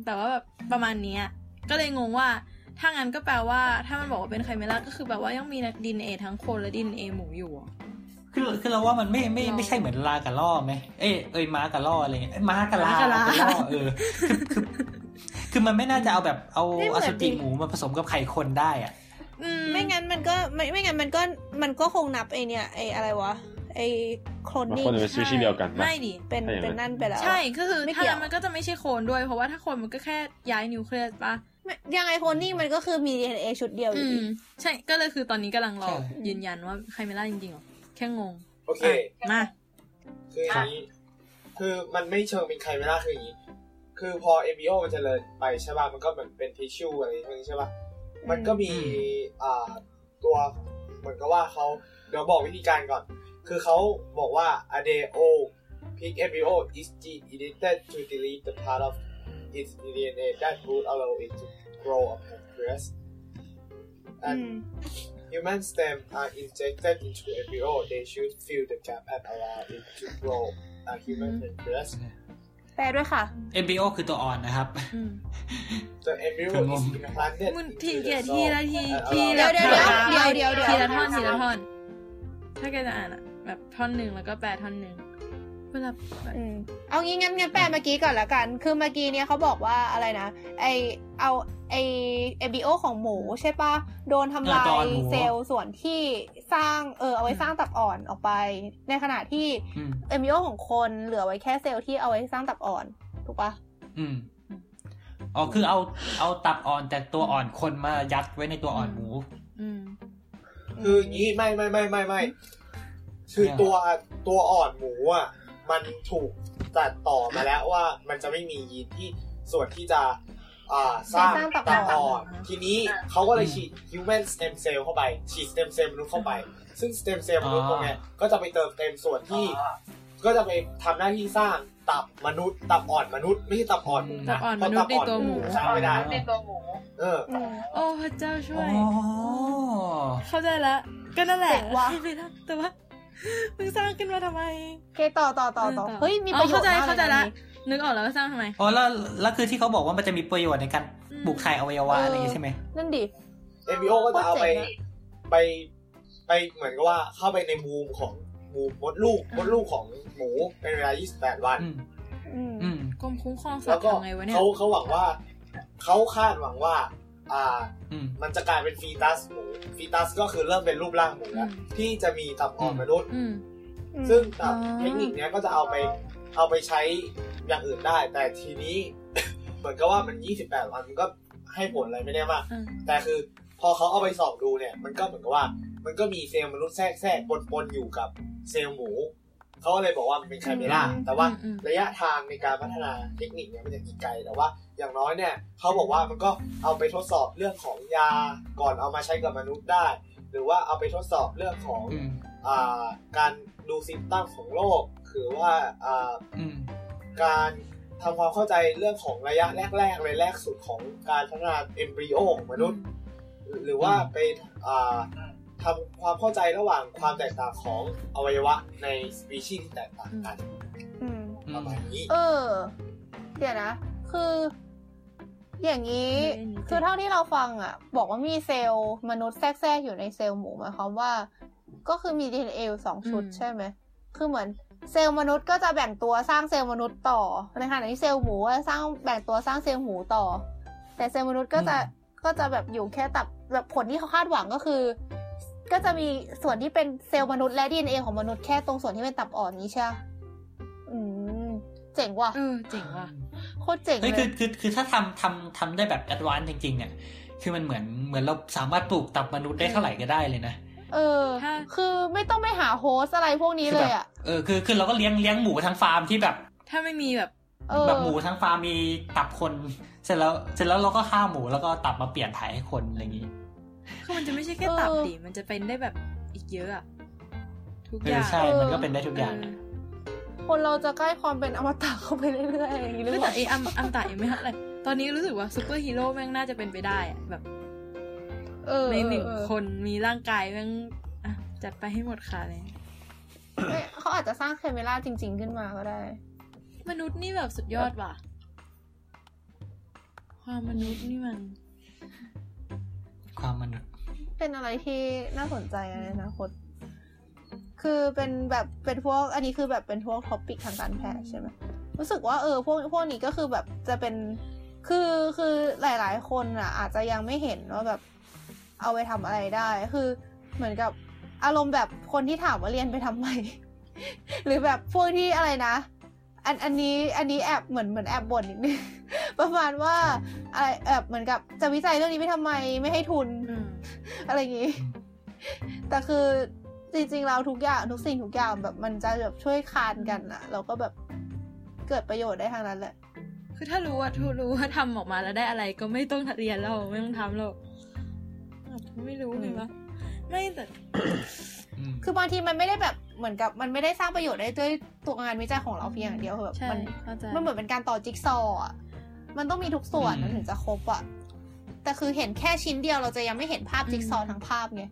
แต่ว่าแบบประมาณนี้ก็เลยงงว่าถ้างั้นก็แปลว่าถ้ามันบอกว่าเป็นไคเมล่าก็คือแบบว่ายังมี DNA ทั้งคนและ DNA หมูอยู่คือเราว่ามันไม่ใช่เหมือนลากับล่อมั้ยเอ้ยม้ากับล่ออะไรเงี้ยม้ากับลากับล่อคือมันไม่น่าจะเอาแบบเอาอสุจิหมูมาผสมกับไข่คนได้อ่ะไม่งั้นมันก็ไม่งั้นมันก็คงนับไอเนี่ยไออะไรวะไอโคลนนี่มันเป็นชื่อเดียวกันไม่ดิเป็นนั่นไปแล้วใช่ก็คือถ้ามันก็จะไม่ใช่โคลนด้วยเพราะว่าถ้าโคลนมันก็แค่ย้ายนิวเคลียสป่ะยังไงโคลนนี่มันก็คือมี DNA ชุดเดียวอยู่ดีใช่ก็เลยคือตอนนี้กำลังรอยืนยันว่าไคเมล่าจริงๆหรอแค่งงโอเคมาคือมันไม่เชิงเป็นไคเมล่าคืออย่างงี้คือพอ MBO มันเจริญไปใช่ป่ะมันก็เหมือนเป็นทิชชู่อะไรพวกนี้ใช่ป่ะมันก็มีตัวเหมือนกับว่าเขาเดี๋ยวบอกวิธีการก่อน คือเขาบอกว่า ADO Peak embryo is gene edited to delete the part of its DNA that would allow it to grow a pancreas and human stem are injected into embryo they should fill the gap and allow it to grow a human pancreasแปลด้วยค่ะ embryo คือตัวอ่อนนะครับ the embryo is implanted มันทีเดียวทีละทีทีละท่อนทีละท่อนถ้าแกจะอ่านอ่ะแบบท่อนนึงแล้วก็แปลท่อนนึงเวลาเอางี้งั้นแปลเมื่อกี้ก่อนละกันคือเมื่อกี้เนี่ยเขาบอกว่าอะไรนะไอ embryo ของหมูใช่ป่ะโดนทำลายเซลล์ส่วนที่สร้างเอาไว้สร้างตับอ่อนออกไปในขณะที่ embryo ของคนเหลือไว้แค่เซลล์ที่เอาไว้สร้างตับอ่อนถูกป่ะอ๋อคือเอาตับอ่อนจากตัวอ่อนคนมายัดไว้ในตัวอ่อนหมูคืออย่างงี้ไม่คือตัวอ่อนหมูอ่ะมันถูกตัดต่อมาแล้วว่ามันจะไม่มียีนที่ส่วนที่จะสร้างตับอ่อนทีนี้เขาก็เลยฉีด human stem cell เข้าไปฉีด stem cell มนุษย์เข้าไปซึ่ง stem cell มนุษย์ตรงนี้ก็จะไปเติมเต็มส่วนที่ก็จะไปทำหน้าที่สร้างตับมนุษย์ตับอ่อนมนุษย์ไม่ใช่ตับอ่อนหมูนะเพราะตับอ่อนตัวหมูสร้างไม่ได้ในตัวหมูโอ้พระเจ้าช่วยเข้าใจละก็นั่นแหละแต่ว่ามึงสร้างขึ้นมาทำไมเคต่อเฮ้ยมีประโยชน์อะไรเข้าใจละนึกออกแล้วว่าสร้างทำไมอ๋อแล้วคือที่เขาบอกว่ามันจะมีประโยชน์ในการปลูกถ่ายอวัยวะอะไรอย่างงี้ใช่ไหมนั่นดิ embryo ก็จะเอาไปเหมือนกับว่าเข้าไปในบูมของบูมมดลูกของหมูเป็นเวลา28วันกรมคุ้มครองสัตว์ทำไงวะเนี่ยเขาหวังว่าเขาคาดหวังว่ามันจะกลายเป็นฟีตัสหมูฟีตัสก็คือเริ่มเป็นรูปร่างหมูแล้วที่จะมีตับอ่อนมนุษย์ซึ่งตับเทคนิคเนี้ยก็จะเอาไปใช้อย่างอื่นได้แต่ทีนี้ เหมือนกับว่ามัน28วันมันก็ให้ผลอะไรไม่ได้มากแต่คือพอเขาเอาไปส่องดูเนี่ยมันก็เหมือนกับว่ามันก็มีเซลล์มนุษย์แทรกปนอยู่กับเซลล์หมูเขาเลยบอกว่ามันเป็นไคเมร่าแต่ว่าระยะทางในการพัฒนาเทคนิคเนี่ยมันจะอีกไกลแต่ว่าอย่างน้อยเนี่ยเขาบอกว่ามันก็เอาไปทดสอบเรื่องของยาก่อนเอามาใช้กับมนุษย์ได้หรือว่าเอาไปทดสอบเรื่องของการดูซิมตัมของโรคคือว่าการทำความเข้าใจเรื่องของระยะแรกเลยแรกสุดของการพัฒนาเอมบริโอของมนุษย์หรือว่าไปทำความเข้าใจระหว่างความแตกต่างของอวัยวะในสปีชีส์ที่แตกต่างกันประมาณนี้เดี๋ยวนะคืออย่างนี้คือเท่าที่เราฟังอ่ะบอกว่ามีเซลล์มนุษย์แทรกอยู่ในเซลล์หมูหมายความว่าก็คือมี DNA 2ชุดใช่ไหมคือเหมือนเซลล์มนุษย์ก็จะแบ่งตัวสร้างเซลล์มนุษย์ต่อในขณะที่เซลล์หมูก็สร้างแบ่งตัวสร้างเซลล์หมูต่อแต่เซลล์มนุษย์ก็จะแบบอยู่แค่ตับแบบผลที่เขาคาดหวังก็คือก็จะมีส่วนที่เป็นเซลล์มนุษย์และ DNA ของมนุษย์แค่ตรงส่วนที่เป็นตับอ่อนนี้ใช่เจ๋งว่ะเจ๋งว่ะโคตรเจ๋งเลยคือถ้าทำได้แบบแอดวานซ์จริงๆเนี่ยคือมันเหมือนเราสามารถปลูกตับมนุษย์ได้เท่าไหร่ก็ได้เลยนะคือไม่ต้องไปหาโฮสอะไรพวกนี้เลยอ่ะคือเราก็เลี้ยงหมูทั้งฟาร์มที่แบบถ้าไม่มีแบบหมูทั้งฟาร์มมีตับคนเสร็จแล้วเราก็ฆ่าหมูแล้วก็ตับมาเปลี่ยนถ่ายให้คนอะไรอย่างงี้คือมันจะไม่ใช่แค่ตับดิมันจะเป็นได้แบบอีกเยอะอ่ะทุกอย่างใช่มันก็เป็นได้ทุกอย่างคนเราจะใกล้ความเป็นอมตะเข้าไปเรื่อยๆอะไรอย่างงี้หรือเปล่าแต่ไอ้อมตะยังไม่อะไรตอนนี้รู้สึกว่าซุปเปอร์ฮีโร่แม่งน่าจะเป็นไปได้แบบในหนึ่งคนมีร่างกายแม่งจัดไปให้หมดค่ะเลยเขาอาจจะสร้างไคเมร่าจริงๆขึ้นมาก็ได้มนุษย์นี่แบบสุดยอดว่ะความมนุษย์นี่มันความมนุษย์เป็นอะไรที่น่าสนใจในอนาคตคือเป็นแบบเป็นพวกอันนี้คือแบบเป็นพวกท็อปิกทางการแพทย์ใช่ไหมรู้สึกว่าพวกนี้ก็คือแบบจะเป็นคือหลายๆคนอ่ะอาจจะยังไม่เห็นว่าแบบเอาไปทำอะไรได้คือเหมือนกับอารมณ์แบบคนที่ถามว่าเรียนไปทำไม หรือแบบพวกที่อะไรนะอันนี้แอบเหมือนแอบบ่นนิดนึง ประมาณว่าอะไรแอบเหมือนกับจะวิจัยเรื่องนี้ไปทำไมไม่ให้ทุน อะไรอย่างงี้ แต่คือจริงๆเราทุกอย่างทุกสิ่งทุกอย่างแบบมันจะแบบช่วยคานกันอะเราก็แบบเกิดประโยชน์ได้ทางนั้นแหละคือถ้ารู้ว่าทำออกมาแล้วได้อะไรก็ไม่ต้องเรียนแล้วไม่ต้องทำหรอกไม่รู้ไงวะไม่แต่คือบางทีมันไม่ได้แบบ เหมือนกับมันไม่ได้สร้างประโยชน์ได้ด้วยตัวงานวิจัยของเราเพียงอย่างเดียวแบบมันเหมือนเป็นการต่อจิ๊กซอว์อ่ะมันต้องมีทุกส่วนถึงจะครบอ่ะแต่คือเห็นแค่ชิ้นเดียวเราจะยังไม่เห็นภาพจิ๊กซอว์ทั้งภาพไง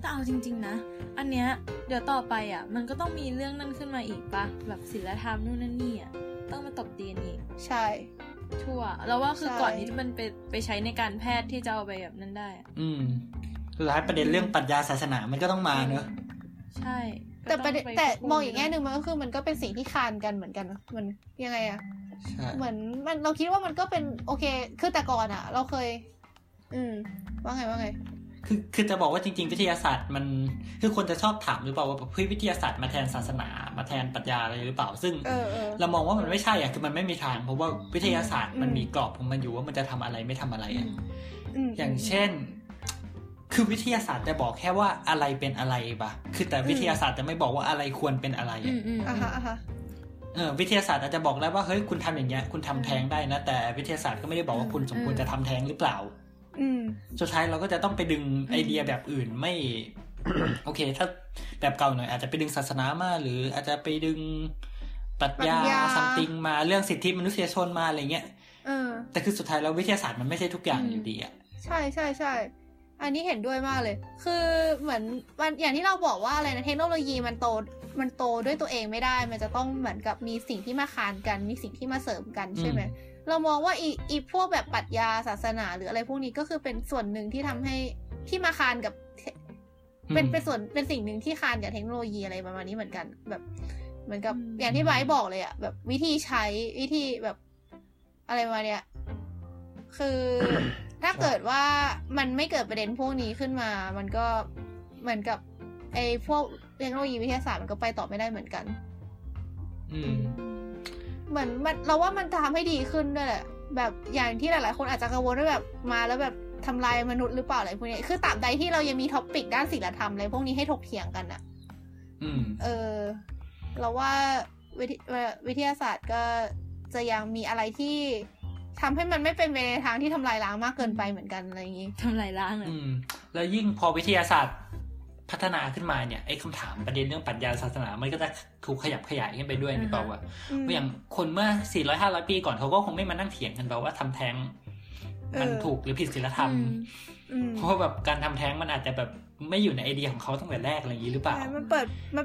แต่เอาจริงๆนะอันเนี้ยเดี๋ยวต่อไปอ่ะมันก็ต้องมีเรื่องนั่นขึ้นมาอีกปะแบบศิลธรรมนู่นนั่นนี่อ่ะต้องมาตบตีนอีกใช่ทั่วแล้วว่าคือก่อนนี้มันไปใช้ในการแพทย์ที่จะเอาไปแบบนั้นได้อืมสุดท้ายประเด็นเรื่องปรัชญาศาสนามันก็ต้องมาเนอะใช่แต่ประเด็นแต่มองอีกแง่นึงมันก็คือมันก็เป็นสิ่งที่คานกันเหมือนกันมันยังไงอ่ะเหมือนมันเราคิดว่ามันก็เป็นโอเคคือแต่ก่อนอ่ะเราเคยว่าไงคือจะบอกว่าจริงๆวิทยาศาสตร์มันคือคนจะชอบถามหรือเปล่าว่าวิทยาศาสตร์มาแทนศาสนามาแทนปรัชญาอะไรหรือเปล่าซึ่งเรามองว่ามันไม่ใช่อ่ะคือมันไม่มีทางเพราะว่าวิทยาศาสตร์มันมีกรอบของมันอยู่ว่ามันจะทำอะไรไม่ทำอะไรอ่ะอย่างเช่นคือวิทยาศาสตร์จะบอกแค่ว่าอะไรเป็นอะไรปะคือแต่วิทยาศาสตร์จะไม่บอกว่าอะไรควรเป็นอะไรอ่ะวิทยาศาสตร์อาจจะบอกได้ว่าเฮ้ยคุณทำอย่างเงี้ยคุณทำแท้งได้นะแต่วิทยาศาสตร์ก็ไม่ได้บอกว่าคุณสมควรจะทำแท้งหรือเปล่าสุดท้ายเราก็จะต้องไปดึงไอเดียแบบอื่นไม่ โอเคถ้าแบบเก่าหน่อยอาจจะไปดึงศาสนามาหรืออาจจะไปดึงปรัชญา something มาเรื่องสิทธิมนุษยชนมาอะไรเงี้ยแต่คือสุดท้ายแล้ววิทยาศาสตร์มันไม่ใช่ทุกอย่างอยู่ดีอ่ะใช่ๆๆอันนี้เห็นด้วยมากเลยคือเหมือนอย่างที่เราบอกว่าอะไรนะเทคโนโลยีมันโตด้วยตัวเองไม่ได้มันจะต้องเหมือนกับมีสิ่งที่มาคานกันมีสิ่งที่มาเสริมกันใช่ไหมเรามองว่าอีพวกแบบปรัชญาศาสนาหรืออะไรพวกนี้ก็คือเป็นส่วนหนึ่งที่ทำให้ที่มาคานกับเป็นส่วนเป็นสิ่งหนึ่งที่คานกับเทคโนโลยีอะไรประมาณนี้เหมือนกันแบบเหมือนกับอย่างที่ไบรท์บอกเลยอะแบบวิธีใช้วิธีแบบอะไรมาเนี่ยคือถ้าเกิดว่ามันไม่เกิดประเด็นพวกนี้ขึ้นมามันก็เหมือนกับไอ้พวกเทคโนโลยีวิทยาศาสตร์มันก็ไปต่อไม่ได้เหมือนกันเหมือนเราว่ามันจะทำให้ดีขึ้นด้วยแหละแบบอย่างที่หลายๆคนอาจจะกังวลว่าแบบมาแล้วแบบทำลายมนุษย์หรือเปล่าอะไรพวกนี้คือตราบใดที่เรายังมีท็อปปิกด้านศีลธรรมอะไรพวกนี้ให้ถกเถียงกันอ่ะเราว่าวิทยาศาสตร์ก็จะยังมีอะไรที่ทำให้มันไม่เป็นไปในทางที่ทำลายล้างมากเกินไปเหมือนกันอะไรอย่างงี้ทำลายล้างแล้วยิ่งพอวิทยาศาสตร์พัฒนาขึ้นมาเนี่ยไอ้คำถามประเด็นเรื่องปรัชญาศาสนามันก็จะถูกขยับขยายขึ้นไปด้วยนี่เปล่าวะอย่างคนเมื่อ 400-500 ปีก่อนเขาก็คงไม่มานั่งเถียงกันแบบว่าทำแท้งมันถูกหรือผิดศีลธรรมเพราะแบบการทำแท้งมันอาจจะแบบไม่อยู่ในไอเดียของเขาตั้งแต่แรกอะไรอย่างนี้หรือเปล่ามัน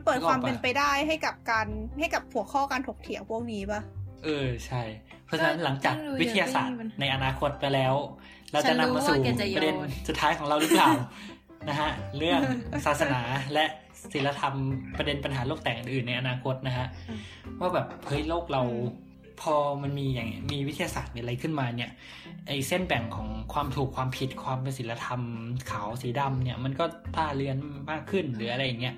เปิดความเป็นไปได้ให้กับหัวข้อการถกเถียงพวกนี้ป่ะใช่เพราะฉะนั้นหลังจากวิทยาศาสตร์ในอนาคตไปแล้วเราจะนำมาสู่ประเด็นสุดท้ายของเราหรือเปล่านะฮะเรื่องศาสนาและศีลธรรมประเด็นปัญหาโลกแตกอื่นในอนาคตนะฮะว่าแบบเฮ้ยโลกเราพอมันมีอย่างมีวิทยาศาสตร์มีอะไรขึ้นมาเนี่ยไอ้เส้นแบ่งของความถูกความผิดความเป็นศีลธรรมขาวสีดำเนี่ยมันก็ต้าเลือนมากขึ้นหรืออะไรอย่างเงี้ย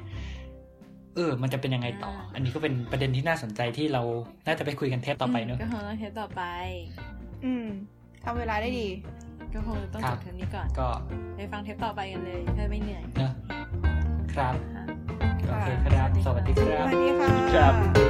มันจะเป็นยังไงต่ออันนี้ก็เป็นประเด็นที่น่าสนใจที่เราน่าจะไปคุยกันเทปต่อไปเนอะก็คงต้องเทปต่อไปทำเวลาได้ดีก็คงต้องจบเทปนี้ก่อนก็ไปฟังเทปต่อไปกันเลยเพื่อไม่เหนื่อยนะครับโอเคครับสวัสดีครับ